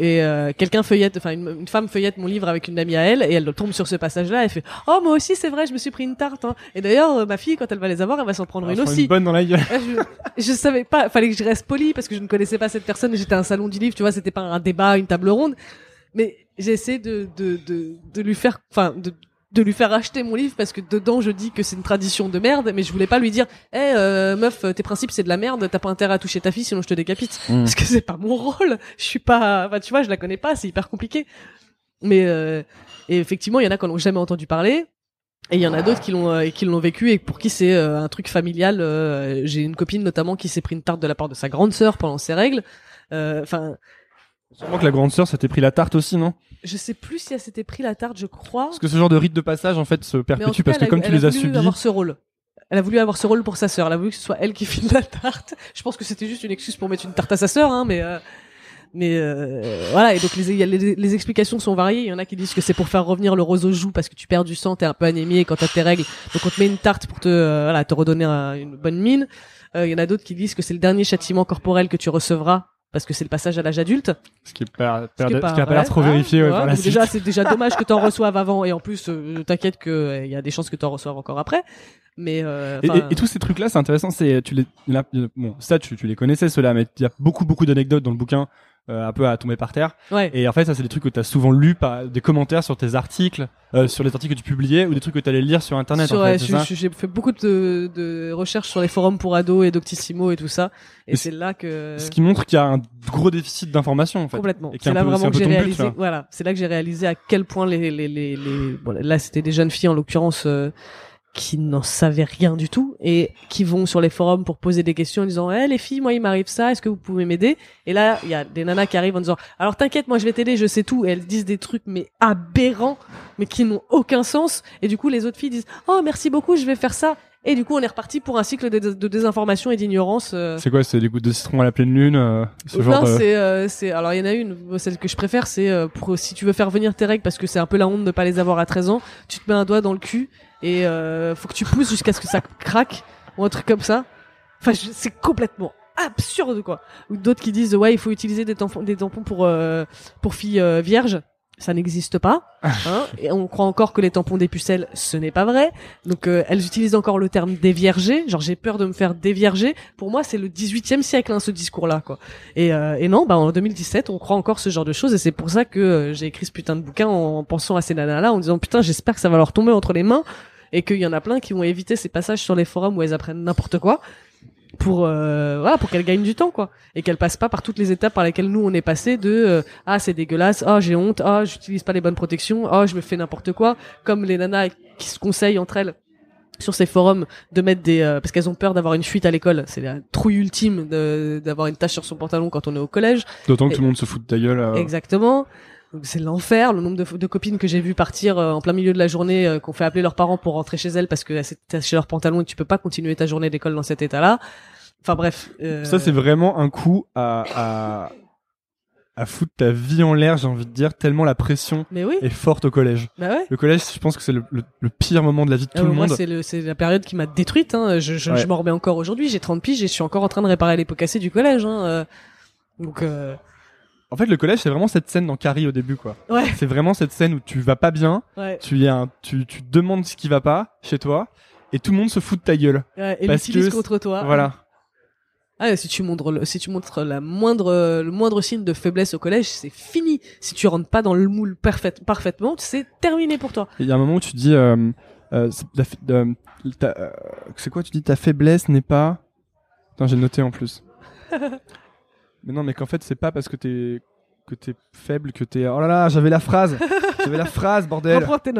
et quelqu'un feuillette, enfin une femme feuillette mon livre avec une amie à elle et elle tombe sur ce passage là, elle fait oh moi aussi c'est vrai je me suis pris une tarte, hein. Et d'ailleurs ma fille quand elle va les avoir elle va s'en prendre une aussi, une bonne dans la gueule. Je savais pas, fallait que je reste polie parce que je ne connaissais pas cette personne, j'étais à un salon du livre, tu vois, c'était pas un débat, une table ronde, mais j'ai essayé de lui faire, enfin de lui faire acheter mon livre parce que dedans je dis que c'est une tradition de merde, mais je voulais pas lui dire meuf tes principes c'est de la merde, t'as pas intérêt à toucher ta fille sinon je te décapite, parce que c'est pas mon rôle, je suis pas, enfin tu vois je la connais pas, c'est hyper compliqué. Mais et effectivement il y en a qui n'ont jamais entendu parler et il y en a d'autres qui l'ont vécu et pour qui c'est un truc familial. J'ai une copine notamment qui s'est pris une tarte de la part de sa grande sœur pendant ses règles, enfin sûrement que la grande sœur s'était pris la tarte aussi, non? Je sais plus si elle s'était pris la tarte, je crois. Parce que ce genre de rite de passage, en fait, se perpétue en fait, parce que comme tu les as subis. Elle a voulu avoir ce rôle. Elle a voulu avoir ce rôle pour sa sœur. Elle a voulu que ce soit elle qui file la tarte. Je pense que c'était juste une excuse pour mettre une tarte à sa sœur, hein, mais voilà. Et donc, les explications sont variées. Il y en a qui disent que c'est pour faire revenir le rose aux joues parce que tu perds du sang, t'es un peu anémié quand t'as tes règles. Donc, on te met une tarte pour te redonner une bonne mine. Il y en a d'autres qui disent que c'est le dernier châtiment corporel que tu recevras, parce que c'est le passage à l'âge adulte. Ce qui est pas l'air trop vérifié. Ouais, voilà, déjà, c'est déjà dommage que t'en reçoives avant. Et en plus, t'inquiète que y a des chances que t'en reçoives encore après. Mais, et tous ces trucs-là, c'est intéressant. C'est, tu les connaissais, ceux-là, mais il y a beaucoup, beaucoup d'anecdotes dans le bouquin, un peu à tomber par terre. Ouais. Et en fait, ça, c'est des trucs que t'as souvent lu par des commentaires sur tes articles, sur les articles que tu publiais ou des trucs que t'allais lire sur Internet. J'ai fait beaucoup de recherches sur les forums pour ados et Doctissimo et tout ça. Et c'est là que... Ce qui montre qu'il y a un gros déficit d'information, en fait. Complètement. C'est là vraiment que j'ai réalisé, voilà. C'est là que j'ai réalisé à quel point bon, là, c'était des jeunes filles, en l'occurrence, qui n'en savaient rien du tout et qui vont sur les forums pour poser des questions en disant les filles, moi il m'arrive ça, est-ce que vous pouvez m'aider? Et là il y a des nanas qui arrivent en disant alors t'inquiète, moi je vais t'aider, je sais tout, et elles disent des trucs mais aberrants, mais qui n'ont aucun sens, et du coup les autres filles disent oh merci beaucoup, je vais faire ça, et du coup on est reparti pour un cycle de désinformation et d'ignorance. C'est quoi, c'est des gouttes de citron à la pleine lune, genre de... alors il y en a une, celle que je préfère, c'est si tu veux faire venir tes règles parce que c'est un peu la honte de pas les avoir à 13 ans, tu te mets un doigt dans le cul et faut que tu pousses jusqu'à ce que ça craque ou un truc comme ça. Enfin, c'est complètement absurde, quoi. Ou d'autres qui disent ouais, il faut utiliser des tampons pour filles vierges. Ça n'existe pas, hein. Et on croit encore que les tampons dépucellent, ce n'est pas vrai. Donc elles utilisent encore le terme dévierger, genre j'ai peur de me faire dévierger. Pour moi, c'est le 18e siècle, hein, ce discours-là, quoi. Et non, bah en 2017, on croit encore ce genre de choses, et c'est pour ça que j'ai écrit ce putain de bouquin en pensant à ces nanas-là, en disant putain, j'espère que ça va leur tomber entre les mains, et qu'il y en a plein qui vont éviter ces passages sur les forums où elles apprennent n'importe quoi. Pour qu'elle gagne du temps, quoi, et qu'elle passe pas par toutes les étapes par lesquelles nous on est passé de ah c'est dégueulasse, ah j'ai honte, ah j'utilise pas les bonnes protections, ah je me fais n'importe quoi, comme les nanas qui se conseillent entre elles sur ces forums de mettre des parce qu'elles ont peur d'avoir une fuite à l'école, c'est la trouille ultime d'avoir une tache sur son pantalon quand on est au collège, d'autant que tout le monde se fout de ta gueule. Exactement. Donc c'est l'enfer, le nombre de copines que j'ai vu partir en plein milieu de la journée, qu'on fait appeler leurs parents pour rentrer chez elles parce qu'elles s'étaient tachées leur pantalon et tu peux pas continuer ta journée d'école dans cet état-là. Enfin bref. Ça c'est vraiment un coup à foutre ta vie en l'air, j'ai envie de dire, tellement la pression est forte au collège. Bah ouais. Le collège, je pense que c'est le pire moment de la vie de tout le monde. Moi, c'est la période qui m'a détruite, hein. Je m'en remets encore aujourd'hui, j'ai 30 piges et je suis encore en train de réparer les pots cassés du collège, hein. Donc en fait, le collège, c'est vraiment cette scène dans Carrie au début, quoi. Ouais. C'est vraiment cette scène où tu vas pas bien, ouais. tu demandes ce qui va pas chez toi, et tout le monde se fout de ta gueule. Ouais, et l'utilise contre toi. Voilà. Ah, si tu montres le moindre signe de faiblesse au collège, c'est fini. Si tu rentres pas dans le moule parfaitement, c'est terminé pour toi. Il y a un moment où tu dis, c'est quoi? Tu dis ta faiblesse n'est pas. Attends, j'ai noté en plus. Mais non, mais qu'en fait, c'est pas parce que t'es faible que t'es... Oh là là, j'avais la phrase, bordel. Reprends tes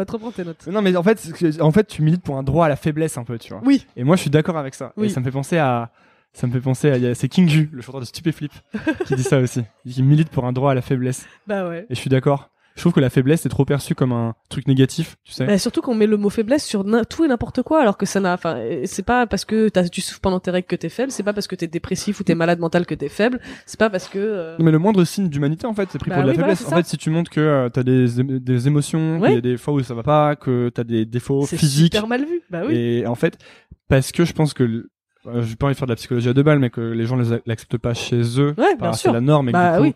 notes. Mais non, mais en fait, tu milites pour un droit à la faiblesse un peu, tu vois. Oui. Et moi, je suis d'accord avec ça. Oui. Et ça me fait penser à c'est King Ju, le chanteur de Stupéflip, qui dit ça aussi. Il milite pour un droit à la faiblesse. Bah ouais. Et je suis d'accord. Je trouve que la faiblesse est trop perçue comme un truc négatif, tu sais. Bah, surtout qu'on met le mot faiblesse sur tout et n'importe quoi, alors que ça n'a, enfin, c'est pas parce que tu souffres pendant tes règles que t'es faible, c'est pas parce que t'es dépressif ou t'es malade mental que t'es faible, c'est pas parce que. Non, mais le moindre signe d'humanité, en fait, c'est pris pour de la faiblesse. Voilà, en fait, si tu montres que t'as des émotions, qu'il y a des fois où ça va pas, que t'as des défauts physiques. C'est super mal vu. Bah oui. Et en fait, parce que je pense que j'ai pas envie de faire de la psychologie à deux balles, mais que les gens l'acceptent pas chez eux. Ouais, bien sûr. C'est la norme, et bah, oui.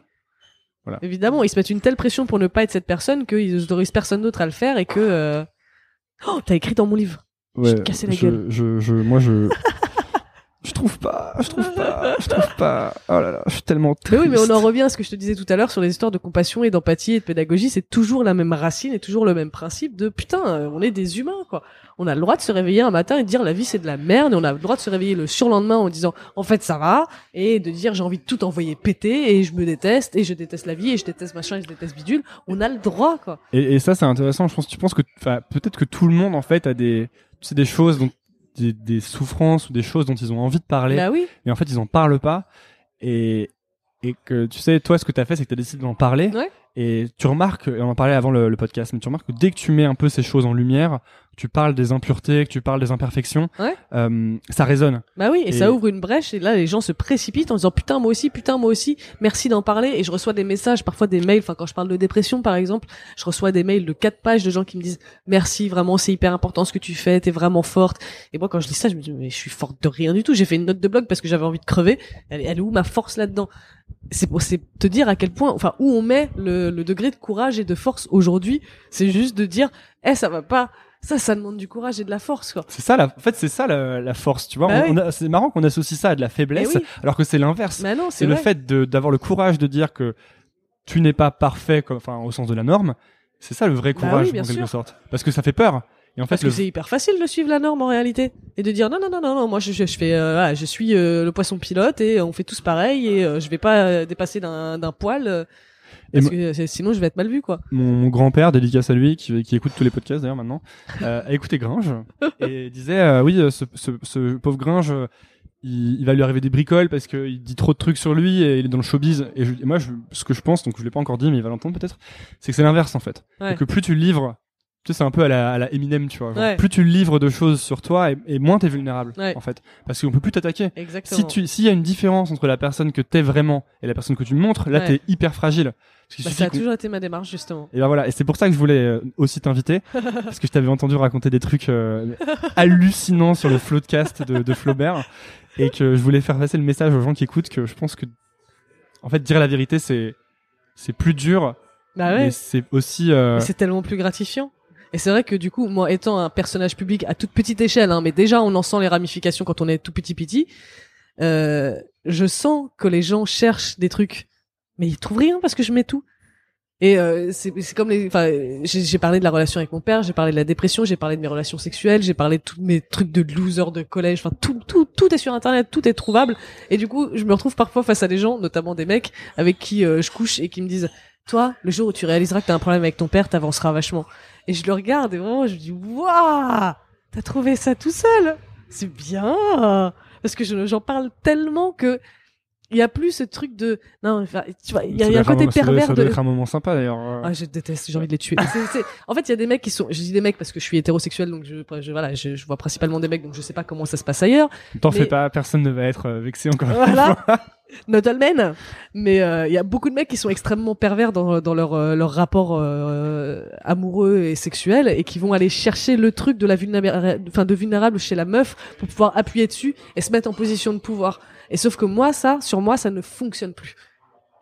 Voilà. Évidemment, ils se mettent une telle pression pour ne pas être cette personne qu'ils autorisent personne d'autre à le faire et que... Oh, t'as écrit dans mon livre. Ouais, je te cassais la gueule. Moi, Je trouve pas. Oh là là, je suis tellement triste. Mais oui, mais on en revient à ce que je te disais tout à l'heure sur les histoires de compassion et d'empathie et de pédagogie. C'est toujours la même racine et toujours le même principe de putain, on est des humains, quoi. On a le droit de se réveiller un matin et de dire la vie c'est de la merde, et on a le droit de se réveiller le surlendemain en disant en fait ça va, et de dire j'ai envie de tout envoyer péter et je me déteste et je déteste la vie et je déteste machin et je déteste bidule. On a le droit, quoi. Et ça c'est intéressant. Je pense, tu penses que peut-être que tout le monde en fait a des choses dont des souffrances ou des choses dont ils ont envie de parler, bah oui. Mais en fait ils en parlent pas, et que tu sais, toi ce que t'as fait c'est que t'as décidé d'en parler, ouais. Et tu remarques, et on en parlait avant le podcast, mais tu remarques que dès que tu mets un peu ces choses en lumière, tu parles des impuretés, que tu parles des imperfections, ouais. Ça résonne. Bah oui, et ça ouvre une brèche, et là les gens se précipitent en disant putain moi aussi, merci d'en parler, et je reçois des messages, parfois des mails, enfin quand je parle de dépression par exemple, je reçois des mails de 4 pages de gens qui me disent merci vraiment, c'est hyper important ce que tu fais, t'es vraiment forte, et moi quand je lis ça je me dis mais je suis forte de rien du tout, j'ai fait une note de blog parce que j'avais envie de crever, elle est où ma force là-dedans? C'est te dire à quel point, enfin où on met le degré de courage et de force aujourd'hui, c'est juste de dire ça va pas, ça demande du courage et de la force, quoi. C'est ça la force, tu vois. Bah on a, c'est marrant qu'on associe ça à de la faiblesse, oui. Alors que c'est l'inverse. Bah non, c'est le fait d'avoir le courage de dire que tu n'es pas parfait, enfin au sens de la norme, c'est ça le vrai courage, en quelque sorte, parce que ça fait peur. Et en fait, parce que c'est hyper facile de suivre la norme en réalité et de dire non, moi je suis le poisson pilote et on fait tous pareil et je vais pas dépasser d'un poil parce que sinon je vais être mal vu, quoi. Mon grand-père, dédicace à lui, qui écoute tous les podcasts d'ailleurs maintenant, a écouté Gringe et disait oui, ce pauvre Gringe, il va lui arriver des bricoles parce qu'il dit trop de trucs sur lui et il est dans le showbiz. Et moi ce que je pense, donc je l'ai pas encore dit mais il va l'entendre peut-être, c'est que c'est l'inverse en fait, ouais. Et que plus tu livres, tu sais, c'est un peu à la Eminem, tu vois. Genre, ouais. Plus tu livres de choses sur toi et moins t'es vulnérable, ouais. En fait. Parce qu'on peut plus t'attaquer. Exactement. S'il y a une différence entre la personne que t'es vraiment et la personne que tu montres, là, ouais. T'es hyper fragile. Ça a toujours été ma démarche, justement. Et ben voilà. Et c'est pour ça que je voulais aussi t'inviter. Parce que je t'avais entendu raconter des trucs hallucinants sur le floodcast de Flaubert. et que je voulais faire passer le message aux gens qui écoutent que je pense que, en fait, dire la vérité, c'est plus dur, bah ouais. Mais c'est aussi... Mais c'est tellement plus gratifiant. Et c'est vrai que du coup, moi, étant un personnage public à toute petite échelle, hein, mais déjà, on en sent les ramifications quand on est tout petit, je sens que les gens cherchent des trucs, mais ils trouvent rien parce que je mets tout. Et c'est comme les, enfin, j'ai parlé de la relation avec mon père, j'ai parlé de la dépression, j'ai parlé de mes relations sexuelles, j'ai parlé de tous mes trucs de loser de collège, enfin tout est sur internet, tout est trouvable. Et du coup, je me retrouve parfois face à des gens, notamment des mecs avec qui je couche et qui me disent, toi, le jour où tu réaliseras que t'as un problème avec ton père, t'avanceras vachement. Et je le regarde et vraiment je me dis, waouh, t'as trouvé ça tout seul, c'est bien, parce que j'en parle tellement que il y a plus ce truc de non, enfin, tu vois, il y a un côté pervers. Ça doit être un moment sympa d'ailleurs. Ah, je déteste, j'ai envie de les tuer. En fait, il y a des mecs qui sont, je dis des mecs parce que je suis hétérosexuel, donc je vois principalement des mecs, donc je sais pas comment ça se passe ailleurs. T'en fais pas, personne ne va être vexé encore. Voilà. Not all men. Mais il y a beaucoup de mecs qui sont extrêmement pervers dans leur rapport amoureux et sexuel, et qui vont aller chercher le truc de la vulnérable chez la meuf pour pouvoir appuyer dessus et se mettre en position de pouvoir. Et sauf que moi, ça ne fonctionne plus.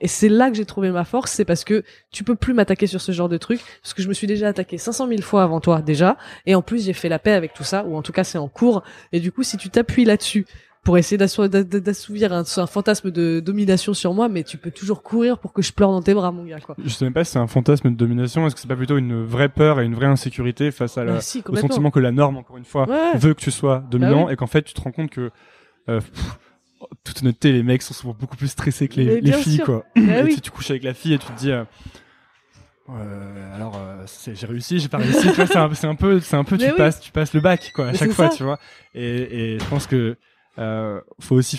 Et c'est là que j'ai trouvé ma force, c'est parce que tu peux plus m'attaquer sur ce genre de truc, parce que je me suis déjà attaqué 500 000 fois avant toi déjà, et en plus j'ai fait la paix avec tout ça, ou en tout cas c'est en cours. Et du coup, si tu t'appuies là-dessus pour essayer d'assouvir un fantasme de domination sur moi, mais tu peux toujours courir pour que je pleure dans tes bras, mon gars, quoi. Je sais même pas si c'est un fantasme de domination, est-ce que c'est pas plutôt une vraie peur et une vraie insécurité face à au sentiment que la norme, encore une fois, veut que tu sois dominant, et qu'en fait tu te rends compte que toute honnêteté, les mecs sont souvent beaucoup plus stressés que les filles, quoi. Et oui. Si tu couches avec la fille et tu te dis j'ai réussi, j'ai pas réussi, tu vois, c'est un peu tu passes le bac, quoi, à mais chaque fois, ça. Tu vois. Et je pense que faut aussi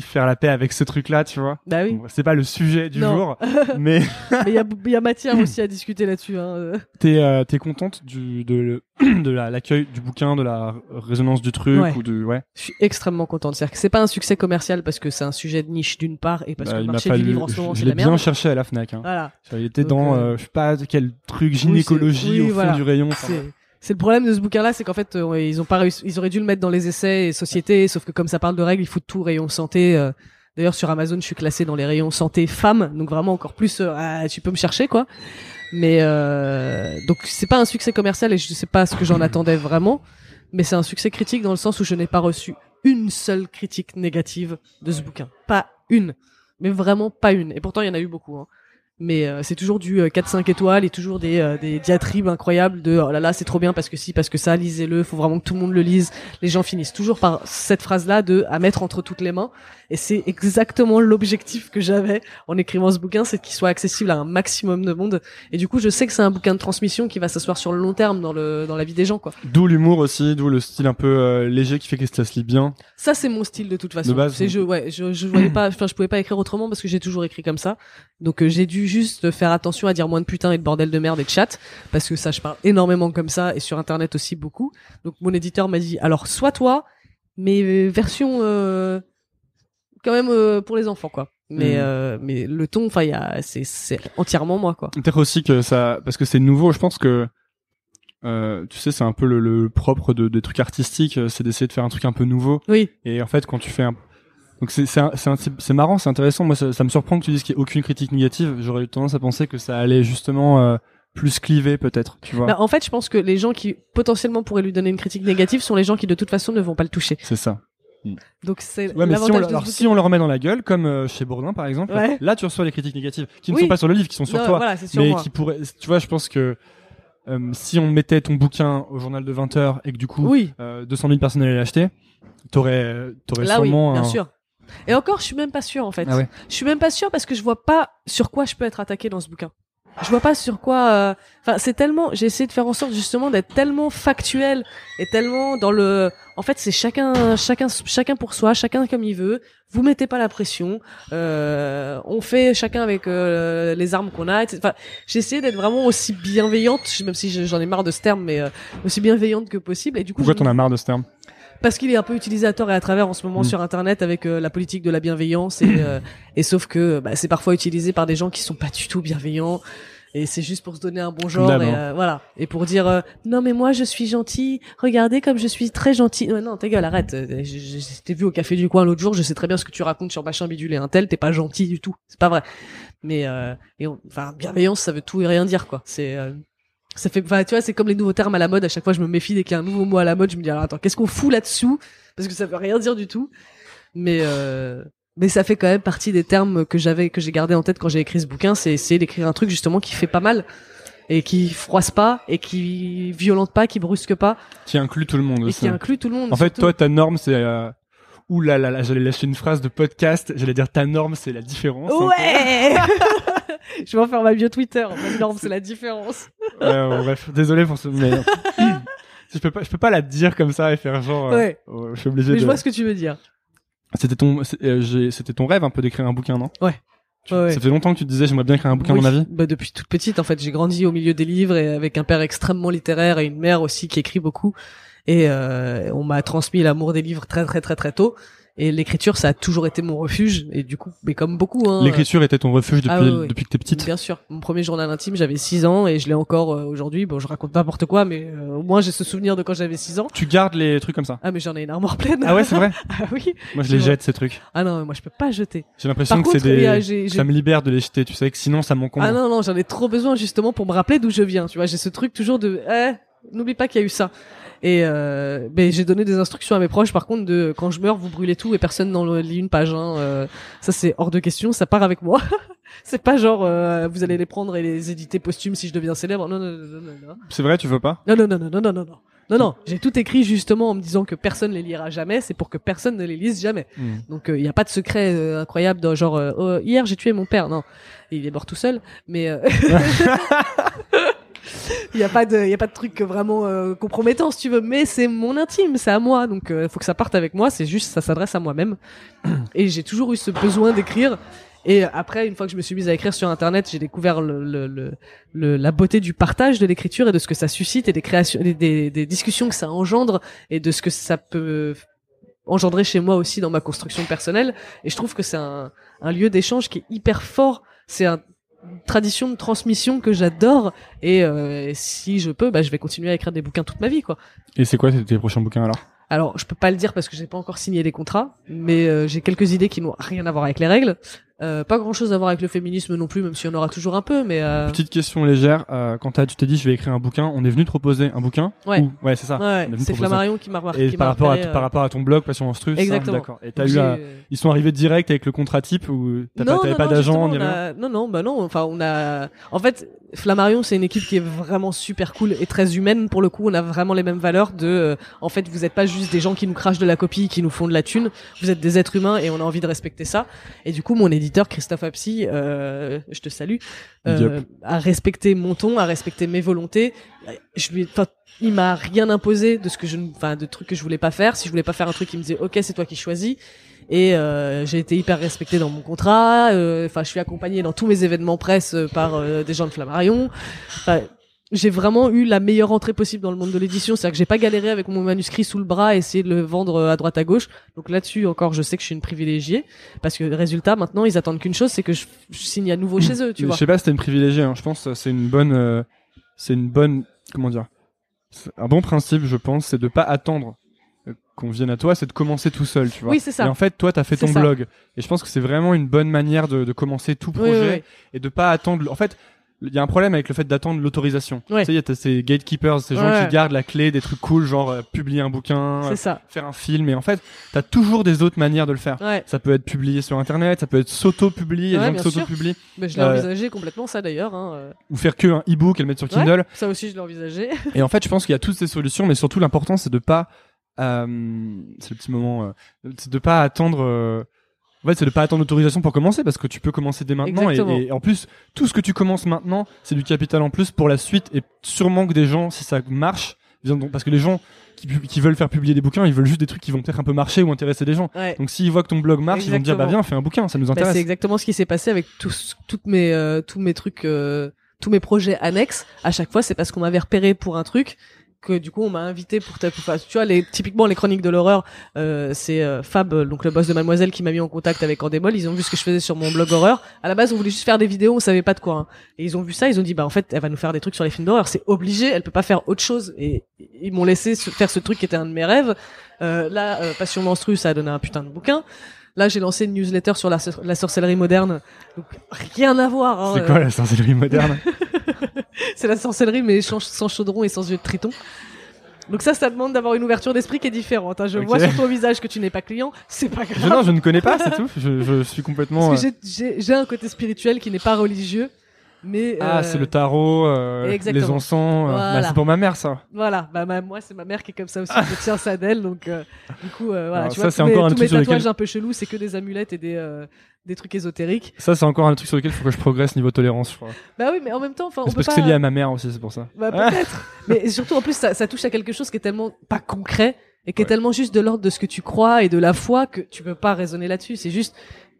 faire la paix avec ce truc là, tu vois. Bah oui. Bon, c'est pas le sujet du jour, mais il y a matière aussi à discuter là-dessus, hein. T'es contente de l'accueil du bouquin, de la résonance du truc, ouais. Je suis extrêmement contente. C'est-à-dire que c'est pas un succès commercial parce que c'est un sujet de niche d'une part, et parce que le marché du livre en ce moment, c'est la merde. Je l'ai bien cherché à la Fnac, hein. Voilà. J'étais dans je sais pas quel truc, gynécologie, au fond du rayon. C'est le problème de ce bouquin-là, c'est qu'en fait, ils ont pas réussi, ils auraient dû le mettre dans les essais et sociétés, sauf que comme ça parle de règles, ils foutent tout rayon santé. D'ailleurs, sur Amazon, je suis classée dans les rayons santé femmes, donc vraiment encore plus, tu peux me chercher, quoi. Mais donc c'est pas un succès commercial, et je sais pas ce que j'en attendais vraiment, mais c'est un succès critique dans le sens où je n'ai pas reçu une seule critique négative de ce bouquin, pas une, mais vraiment pas une. Et pourtant, il y en a eu beaucoup, hein. Mais c'est toujours du 4-5 étoiles, et toujours des diatribes incroyables de oh là là, c'est trop bien parce que si, parce que ça, lisez-le, faut vraiment que tout le monde le lise. Les gens finissent toujours par cette phrase-là de à mettre entre toutes les mains, et c'est exactement l'objectif que j'avais en écrivant ce bouquin, c'est qu'il soit accessible à un maximum de monde. Et du coup, je sais que c'est un bouquin de transmission qui va s'asseoir sur le long terme dans la vie des gens, quoi. D'où l'humour aussi, d'où le style un peu léger qui fait que ça se lit bien. Ça, c'est mon style de toute façon. De base, c'est je voyais pas, enfin je pouvais pas écrire autrement parce que j'ai toujours écrit comme ça. Donc j'ai dû juste faire attention à dire moins de putain et de bordel de merde et de chat, parce que ça, je parle énormément comme ça, et sur internet aussi beaucoup. Donc mon éditeur m'a dit, alors soit toi, mais version quand même pour les enfants, quoi. Mais le ton, enfin c'est entièrement moi, quoi. Peut-être aussi que ça, parce que c'est nouveau, je pense que tu sais, c'est un peu le propre des trucs artistiques, c'est d'essayer de faire un truc un peu nouveau. Oui. Et en fait, quand tu fais un... Donc c'est marrant, c'est intéressant. Moi, ça me surprend que tu dises qu'il n'y ait aucune critique négative. J'aurais eu tendance à penser que ça allait justement plus cliver, peut-être, tu vois. Bah, en fait, je pense que les gens qui potentiellement pourraient lui donner une critique négative sont les gens qui de toute façon ne vont pas le toucher. C'est ça. Donc c'est l'avantage de ce bouquin. Si on le remet dans la gueule, comme chez Bourdin par exemple, là tu reçois des critiques négatives qui ne sont pas sur le livre, qui sont sur toi, voilà, c'est sur mais moi. Qui pourraient, tu vois, je pense que si on mettait ton bouquin au journal de 20h et que du coup 200 000 personnes allaient l'acheter, t'aurais là, sûrement bien sûr. Et encore, je suis même pas sûre, en fait. Ah ouais. Je suis même pas sûre parce que je vois pas sur quoi je peux être attaquée dans ce bouquin. Je vois pas sur quoi... Enfin, c'est tellement... J'ai essayé de faire en sorte, justement, d'être tellement factuel et tellement dans le... En fait, c'est chacun pour soi, chacun comme il veut. Vous mettez pas la pression. On fait chacun avec les armes qu'on a. Enfin, j'ai essayé d'être vraiment aussi bienveillante, même si j'en ai marre de ce terme, mais aussi bienveillante que possible. Et du coup, pourquoi t'en as marre de ce terme? Parce qu'il est un peu utilisé à tort et à travers en ce moment sur internet avec la politique de la bienveillance, et sauf que bah, c'est parfois utilisé par des gens qui sont pas du tout bienveillants, Et c'est juste pour se donner un bon genre, et voilà. Et pour dire non mais moi je suis gentil, regardez comme je suis très gentil. Non, ta gueule, arrête. Je t'ai vu au café du coin l'autre jour, je sais très bien ce que tu racontes sur machin bidule et un tel, t'es pas gentil du tout, c'est pas vrai. Mais enfin bienveillance, ça veut tout et rien dire quoi. C'est ça fait, enfin tu vois, c'est comme les nouveaux termes à la mode. À chaque fois je me méfie dès qu'il y a un nouveau mot à la mode, je me dis alors, attends, qu'est-ce qu'on fout là-dessous, parce que ça veut rien dire du tout. Mais ça fait quand même partie des termes que j'ai gardé en tête quand j'ai écrit ce bouquin, c'est essayer d'écrire un truc justement qui fait pas mal et qui froisse pas et qui violente pas, qui brusque pas, qui inclut tout le monde. Et ça, qui inclut tout le monde. En fait, toi, ta norme, c'est ouh là là, j'allais lâcher une phrase de podcast, j'allais dire ta norme, c'est la différence. Ouais. Je vais en faire ma bio Twitter. Ma norme, c'est la différence. Ouais, bref, désolé pour ce merde. Je peux pas la dire comme ça et faire genre. Ouais. Je suis obligé. Mais je vois ce que tu veux dire. C'était ton rêve un peu d'écrire un bouquin, non? Ouais. Ouais. Ça fait longtemps que tu te disais j'aimerais bien écrire un bouquin dans ma vie. Bah depuis toute petite en fait, j'ai grandi au milieu des livres et avec un père extrêmement littéraire et une mère aussi qui écrit beaucoup, et on m'a transmis l'amour des livres très très très très tôt, et l'écriture ça a toujours été mon refuge, et du coup mais comme beaucoup hein. L'écriture était ton refuge depuis depuis que t'es petite? Bien sûr. Mon premier journal intime, j'avais 6 ans et je l'ai encore aujourd'hui. Bon, je raconte n'importe quoi mais au moins j'ai ce souvenir de quand j'avais 6 ans. Tu gardes les trucs comme ça? Ah mais j'en ai une armoire pleine. Ah ouais, c'est vrai? Ah oui. Moi je les jette ces trucs. Ah non, moi je peux pas jeter. J'ai l'impression que c'est des ça me libère de les jeter, tu sais, que sinon ça m'encombre. Ah non, j'en ai trop besoin justement pour me rappeler d'où je viens, tu vois, j'ai ce truc toujours de n'oublie pas qu'il y a eu ça. Et ben j'ai donné des instructions à mes proches par contre de quand je meurs vous brûlez tout et personne n'en lit une page hein. Ça c'est hors de question, ça part avec moi. C'est pas genre vous allez les prendre et les éditer posthumes si je deviens célèbre. Non. C'est vrai, tu veux pas? Non, j'ai tout écrit justement en me disant que personne les lira jamais, c'est pour que personne ne les lise jamais. Donc il y a pas de secret incroyable dans, genre hier j'ai tué mon père. Non, il est mort tout seul mais Il y a pas de truc vraiment compromettant si tu veux, mais c'est mon intime, c'est à moi, donc faut que ça parte avec moi. C'est juste, ça s'adresse à moi-même. Et j'ai toujours eu ce besoin d'écrire. Et après, une fois que je me suis mise à écrire sur Internet, j'ai découvert la beauté du partage de l'écriture et de ce que ça suscite et des créations, des discussions que ça engendre et de ce que ça peut engendrer chez moi aussi dans ma construction personnelle. Et je trouve que c'est un lieu d'échange qui est hyper fort. C'est tradition de transmission que j'adore, et si je peux, je vais continuer à écrire des bouquins toute ma vie, quoi. Et c'est quoi tes prochains bouquins alors? Alors, je peux pas le dire parce que j'ai pas encore signé les contrats, mais j'ai quelques idées qui n'ont rien à voir avec les règles, pas grand-chose à voir avec le féminisme non plus, même si on aura toujours un peu, mais Petite question légère, quand tu t'es dit je vais écrire un bouquin, on est venu te proposer un bouquin? Ouais. Ou... ouais, c'est ça. Ouais, c'est Flammarion qui m'a remarqué. Et par rapport à ton blog Passion monstrueuse, exactement. Ça, d'accord. Et ils sont arrivés direct avec le contrat type ou t'avais pas d'agent ni rien? Non. Enfin, en fait, Flammarion, c'est une équipe qui est vraiment super cool et très humaine pour le coup. On a vraiment les mêmes valeurs en fait, vous êtes pas juste des gens qui nous crachent de la copie, qui nous font de la thune. Vous êtes des êtres humains et on a envie de respecter ça. Et du coup, mon éditeur Christophe Absi, je te salue, a respecté mon ton, a respecté mes volontés. Il m'a rien imposé de ce que de trucs que je voulais pas faire. Si je voulais pas faire un truc, il me disait OK, c'est toi qui choisis. Et j'ai été hyper respectée dans mon contrat. Je suis accompagnée dans tous mes événements presse par des gens de Flammarion. J'ai vraiment eu la meilleure entrée possible dans le monde de l'édition. C'est-à-dire que j'ai pas galéré avec mon manuscrit sous le bras et essayé de le vendre à droite à gauche. Donc là-dessus, encore, je sais que je suis une privilégiée. Parce que résultat, maintenant, ils attendent qu'une chose, c'est que je signe à nouveau chez eux, tu vois. Je sais pas si t'es une privilégiée, hein. Je pense que c'est une bonne, comment dire? C'est un bon principe, je pense, c'est de pas attendre qu'on vienne à toi, c'est de commencer tout seul, tu vois. Oui, c'est ça. Et en fait, toi, t'as fait ton blog. Et je pense que c'est vraiment une bonne manière de commencer tout projet et de pas attendre. En fait, il y a un problème avec le fait d'attendre l'autorisation. Ouais. Tu sais, il y a ces gatekeepers, ces gens qui gardent la clé des trucs cool, genre publier un bouquin, faire un film. Et en fait, t'as toujours des autres manières de le faire. Ouais. Ça peut être publié sur Internet, ça peut être s'auto-publier, il y a des gens qui s'auto-publient. Mais je l'ai envisagé complètement ça d'ailleurs. Hein. Ou faire que un e-book et le mettre sur Kindle. Ça aussi, je l'ai envisagé. Et en fait, je pense qu'il y a toutes ces solutions, mais surtout l'important, c'est de pas, c'est le petit moment, c'est de pas attendre. En fait, c'est de pas attendre l'autorisation pour commencer, parce que tu peux commencer dès maintenant. Et en plus, tout ce que tu commences maintenant, c'est du capital en plus pour la suite. Et sûrement que des gens, si ça marche, parce que les gens qui veulent faire publier des bouquins, ils veulent juste des trucs qui vont peut-être un peu marcher ou intéresser des gens. Ouais. Donc s'ils voient que ton blog marche, ils vont te dire viens, fais un bouquin, ça nous intéresse. C'est exactement ce qui s'est passé avec tous mes projets annexes. À chaque fois, c'est parce qu'on m'avait repéré pour un truc que du coup on m'a invité pour telle face. Tu vois, typiquement les chroniques de l'horreur, c'est Fab, donc le boss de Mademoiselle, qui m'a mis en contact avec Endemol. Ils ont vu ce que je faisais sur mon blog horreur. À la base, on voulait juste faire des vidéos, on savait pas de quoi. Hein. Et ils ont vu ça, ils ont dit bah en fait, elle va nous faire des trucs sur les films d'horreur, c'est obligé, elle peut pas faire autre chose. Et ils m'ont laissé faire ce truc qui était un de mes rêves. Là, Passion monstrueuse, ça a donné un putain de bouquin. Là, j'ai lancé une newsletter sur la sorcellerie moderne. Donc, rien à voir. Hein, c'est quoi la sorcellerie moderne? C'est la sorcellerie, mais sans chaudron et sans yeux de triton. Donc ça demande d'avoir une ouverture d'esprit qui est différente. Hein. Je vois sur ton visage que tu n'es pas client, c'est pas grave. Non, je ne connais pas, c'est tout. Je suis complètement... Parce que j'ai un côté spirituel qui n'est pas religieux. Mais c'est le tarot, les encens, voilà. Bah, c'est pour ma mère ça. Voilà, bah moi c'est ma mère qui est comme ça aussi, je tiens ça d'elle, donc du coup voilà, tu vois, tous mes tatouages un peu chelous, c'est que des amulettes et des trucs ésotériques. Ça c'est encore un truc sur lequel il faut que je progresse niveau tolérance, je crois. Bah oui, mais en même temps, enfin, on peut pas. C'est parce que c'est lié à ma mère aussi, c'est pour ça. Bah peut-être. Mais surtout en plus ça touche à quelque chose qui est tellement pas concret et qui est tellement juste de l'ordre de ce que tu crois et de la foi que tu peux pas raisonner là-dessus, c'est juste.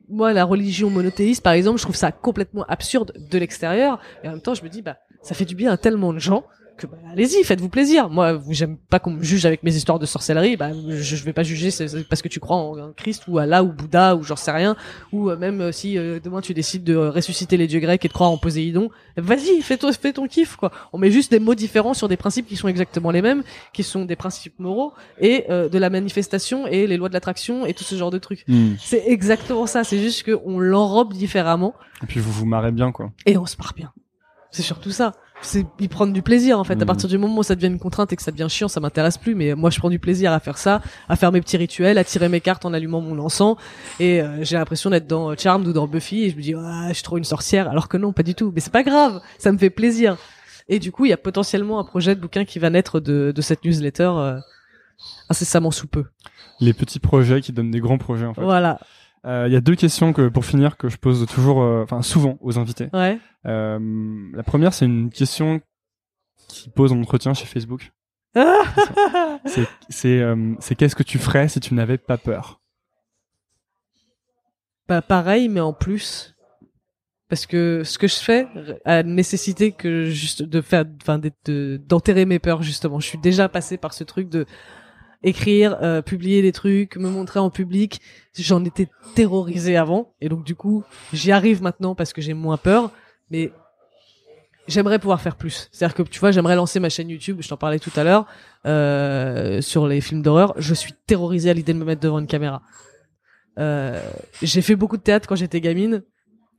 Moi, la religion monothéiste, par exemple, je trouve ça complètement absurde de l'extérieur. Et en même temps, je me dis, bah, ça fait du bien à tellement de gens que, bah, allez-y, faites-vous plaisir. Moi, j'aime pas qu'on me juge avec mes histoires de sorcellerie. Bah, je vais pas juger c'est parce que tu crois en Christ ou Allah ou Bouddha ou j'en sais rien. Ou même si demain tu décides de ressusciter les dieux grecs et de croire en Poséidon, vas-y, fais ton kiff, quoi. On met juste des mots différents sur des principes qui sont exactement les mêmes, qui sont des principes moraux et de la manifestation et les lois de l'attraction et tout ce genre de trucs. Mmh. C'est exactement ça. C'est juste qu'on l'enrobe différemment. Et puis vous vous marrez bien, quoi. Et on se marre bien. C'est surtout ça. C'est y prendre du plaisir en fait. À partir du moment où ça devient une contrainte et que ça devient chiant, ça m'intéresse plus. Mais moi, je prends du plaisir à faire ça, à faire mes petits rituels, à tirer mes cartes en allumant mon encens. Et j'ai l'impression d'être dans Charmed ou dans Buffy. Et je me dis, ah, je suis trop une sorcière. Alors que non, pas du tout. Mais c'est pas grave. Ça me fait plaisir. Et du coup, il y a potentiellement un projet de bouquin qui va naître de cette newsletter incessamment sous peu. Les petits projets qui donnent des grands projets en fait. Voilà. Il y a deux questions pour finir que je pose toujours, souvent aux invités. Ouais. La première, c'est une question qui pose en entretien chez Facebook. C'est qu'est-ce que tu ferais si tu n'avais pas peur? Bah, pareil, mais en plus, parce que ce que je fais a nécessité que juste de faire, enfin, d'enterrer mes peurs justement. Je suis déjà passé par ce truc de écrire, publier des trucs, me montrer en public. J'en étais terrorisée avant. Et donc, du coup, j'y arrive maintenant parce que j'ai moins peur. Mais j'aimerais pouvoir faire plus. C'est-à-dire que, tu vois, j'aimerais lancer ma chaîne YouTube. Je t'en parlais tout à l'heure, sur les films d'horreur. Je suis terrorisée à l'idée de me mettre devant une caméra. J'ai fait beaucoup de théâtre quand j'étais gamine.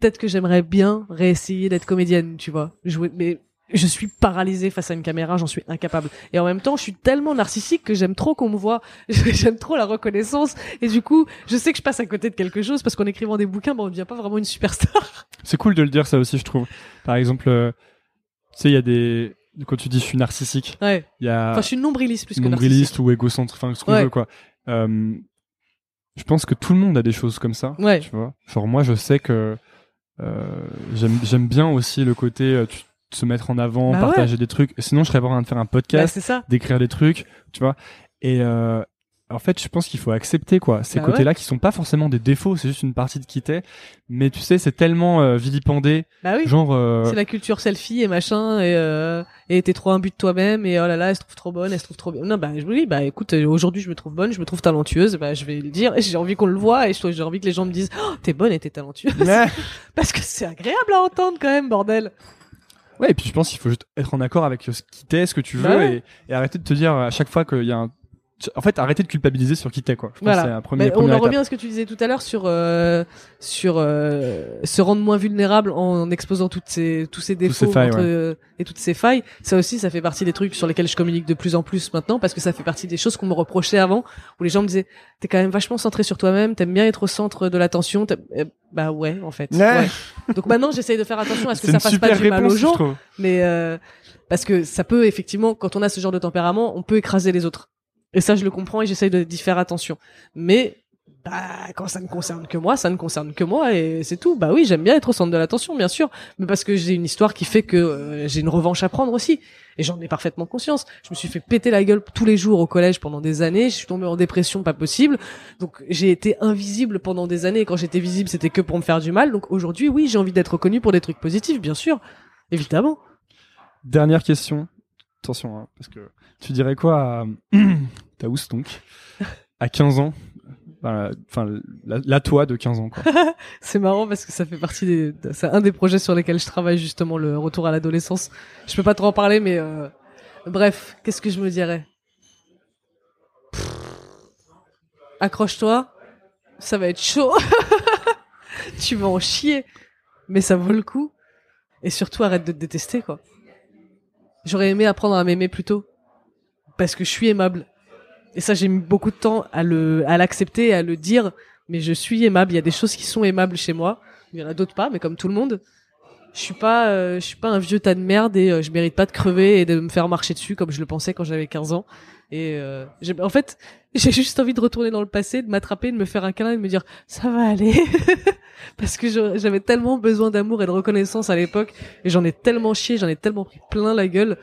Peut-être que j'aimerais bien réessayer d'être comédienne, tu vois. Mais je suis paralysée face à une caméra, j'en suis incapable. Et en même temps, je suis tellement narcissique que j'aime trop qu'on me voit, j'aime trop la reconnaissance. Et du coup, je sais que je passe à côté de quelque chose parce qu'en écrivant des bouquins, on ne devient pas vraiment une superstar. C'est cool de le dire ça aussi, je trouve. Par exemple, tu sais, il y a des... Quand tu dis je suis narcissique, y a... Enfin, je suis nombriliste plus que narcissique. Nombriliste ou égocentrique, enfin, ce qu'on veut, quoi. Je pense que tout le monde a des choses comme ça, tu vois. Genre moi, je sais que j'aime bien aussi le côté... se mettre en avant, partager des trucs. Sinon, je serais pas en train de faire un podcast, d'écrire des trucs, tu vois. Et en fait, je pense qu'il faut accepter quoi ces côtés-là qui sont pas forcément des défauts, c'est juste une partie de qui t'es. Mais tu sais, c'est tellement vilipendé, genre c'est la culture selfie et machin et t'es trop imbu de toi-même et oh là là, elle se trouve trop bonne, elle se trouve trop bien. Non bah je me dis bah écoute, aujourd'hui je me trouve bonne, je me trouve talentueuse, bah je vais le dire et j'ai envie qu'on le voit et j'ai envie que les gens me disent oh, t'es bonne et t'es talentueuse parce que c'est agréable à entendre quand même, bordel. Ouais, et puis je pense qu'il faut juste être en accord avec ce qui t'es, ce que tu veux, et arrêter de te dire à chaque fois qu'il y a un... En fait, arrêter de culpabiliser sur qui t'es, quoi. Je pense que c'est un premier étape. On en revient à ce que tu disais tout à l'heure sur se rendre moins vulnérable en exposant tous ces défauts et toutes ces failles. Ça aussi, ça fait partie des trucs sur lesquels je communique de plus en plus maintenant, parce que ça fait partie des choses qu'on me reprochait avant, où les gens me disaient, t'es quand même vachement centré sur toi-même, t'aimes bien être au centre de l'attention, bah ouais, en fait. Donc maintenant, j'essaye de faire attention à ce que ça fasse pas du mal aux gens, mais parce que ça peut effectivement, quand on a ce genre de tempérament, on peut écraser les autres. Et ça, je le comprends et j'essaye d'y faire attention. Mais bah, quand ça ne concerne que moi, ça ne concerne que moi et c'est tout. Bah oui, j'aime bien être au centre de l'attention, bien sûr. Mais parce que j'ai une histoire qui fait que j'ai une revanche à prendre aussi. Et j'en ai parfaitement conscience. Je me suis fait péter la gueule tous les jours au collège pendant des années. Je suis tombé en dépression, pas possible. Donc j'ai été invisible pendant des années. Et quand j'étais visible, c'était que pour me faire du mal. Donc aujourd'hui, oui, j'ai envie d'être reconnu pour des trucs positifs, bien sûr. Évidemment. Dernière question. Attention, hein, parce que tu dirais quoi à Taous, donc, à 15 ans, enfin, la toi de 15 ans, quoi. C'est marrant parce que ça fait partie c'est un des projets sur lesquels je travaille, justement, le retour à l'adolescence. Je peux pas trop en parler, mais bref, qu'est-ce que je me dirais? Accroche-toi, ça va être chaud. Tu vas en chier, mais ça vaut le coup. Et surtout, arrête de te détester, quoi. J'aurais aimé apprendre à m'aimer plus tôt, parce que je suis aimable. Et ça, j'ai mis beaucoup de temps à l'accepter, à le dire, mais je suis aimable. Il y a des choses qui sont aimables chez moi, il y en a d'autres pas, mais comme tout le monde, je suis pas un vieux tas de merde et je mérite pas de crever et de me faire marcher dessus comme je le pensais quand j'avais 15 ans. Et en fait, j'ai juste envie de retourner dans le passé, de m'attraper, de me faire un câlin et de me dire ça va aller, parce que j'avais tellement besoin d'amour et de reconnaissance à l'époque et j'en ai tellement chié, j'en ai tellement pris plein la gueule.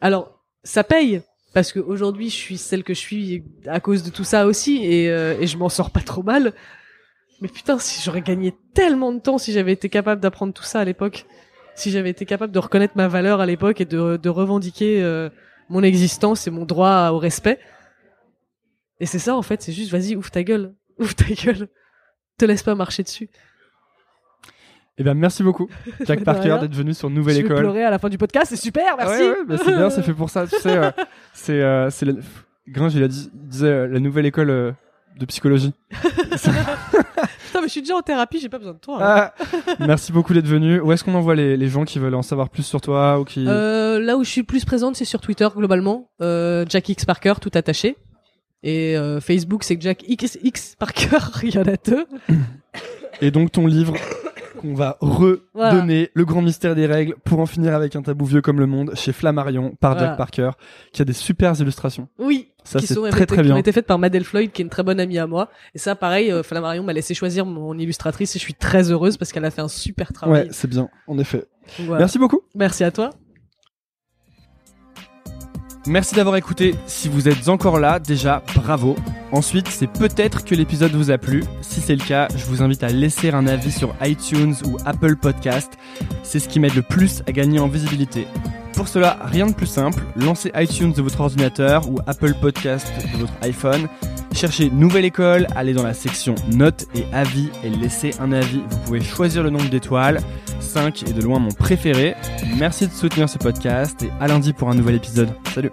Alors ça paye parce que aujourd'hui je suis celle que je suis à cause de tout ça aussi et je m'en sors pas trop mal. Mais putain, si j'aurais gagné tellement de temps, si j'avais été capable d'apprendre tout ça à l'époque, si j'avais été capable de reconnaître ma valeur à l'époque et de revendiquer mon existence et mon droit au respect. Et c'est ça, en fait, c'est juste, vas-y, ouvre ta gueule, te laisse pas marcher dessus. Eh bien, merci beaucoup, Jack Parker, d'être venu sur Nouvelle École. Je vais pleurer à la fin du podcast, c'est super, merci. Ouais, bah c'est bien, c'est fait pour ça, tu sais, c'est la... Gringe, il disait la Nouvelle École de psychologie. Putain, mais je suis déjà en thérapie, j'ai pas besoin de toi. Hein. Ah, merci beaucoup d'être venu. Où est-ce qu'on envoie les gens qui veulent en savoir plus sur toi ou qui... là où je suis plus présente, c'est sur Twitter, globalement. Jack X Parker, tout attaché. Et Facebook, c'est Jack X Parker, il y en a deux. Et donc ton livre qu'on va redonner, voilà. Le grand mystère des règles, pour en finir avec un tabou vieux comme le monde, chez Flammarion, par Jack Parker, qui a des supers illustrations. Oui. Ça, c'est très très bien. Qui ont été faites par Mademoiselle Floyd, qui est une très bonne amie à moi. Et ça, pareil, Flammarion m'a laissé choisir mon illustratrice et je suis très heureuse parce qu'elle a fait un super travail. Ouais, c'est bien, en effet. Voilà. Merci beaucoup. Merci à toi. Merci d'avoir écouté. Si vous êtes encore là, déjà, bravo. Ensuite, c'est peut-être que l'épisode vous a plu. Si c'est le cas, je vous invite à laisser un avis sur iTunes ou Apple Podcast. C'est ce qui m'aide le plus à gagner en visibilité. Pour cela, rien de plus simple, lancez iTunes de votre ordinateur ou Apple Podcast de votre iPhone, cherchez Nouvelle École, allez dans la section Notes et Avis et laissez un avis. Vous pouvez choisir le nombre d'étoiles, 5 est de loin mon préféré. Merci de soutenir ce podcast et à lundi pour un nouvel épisode. Salut!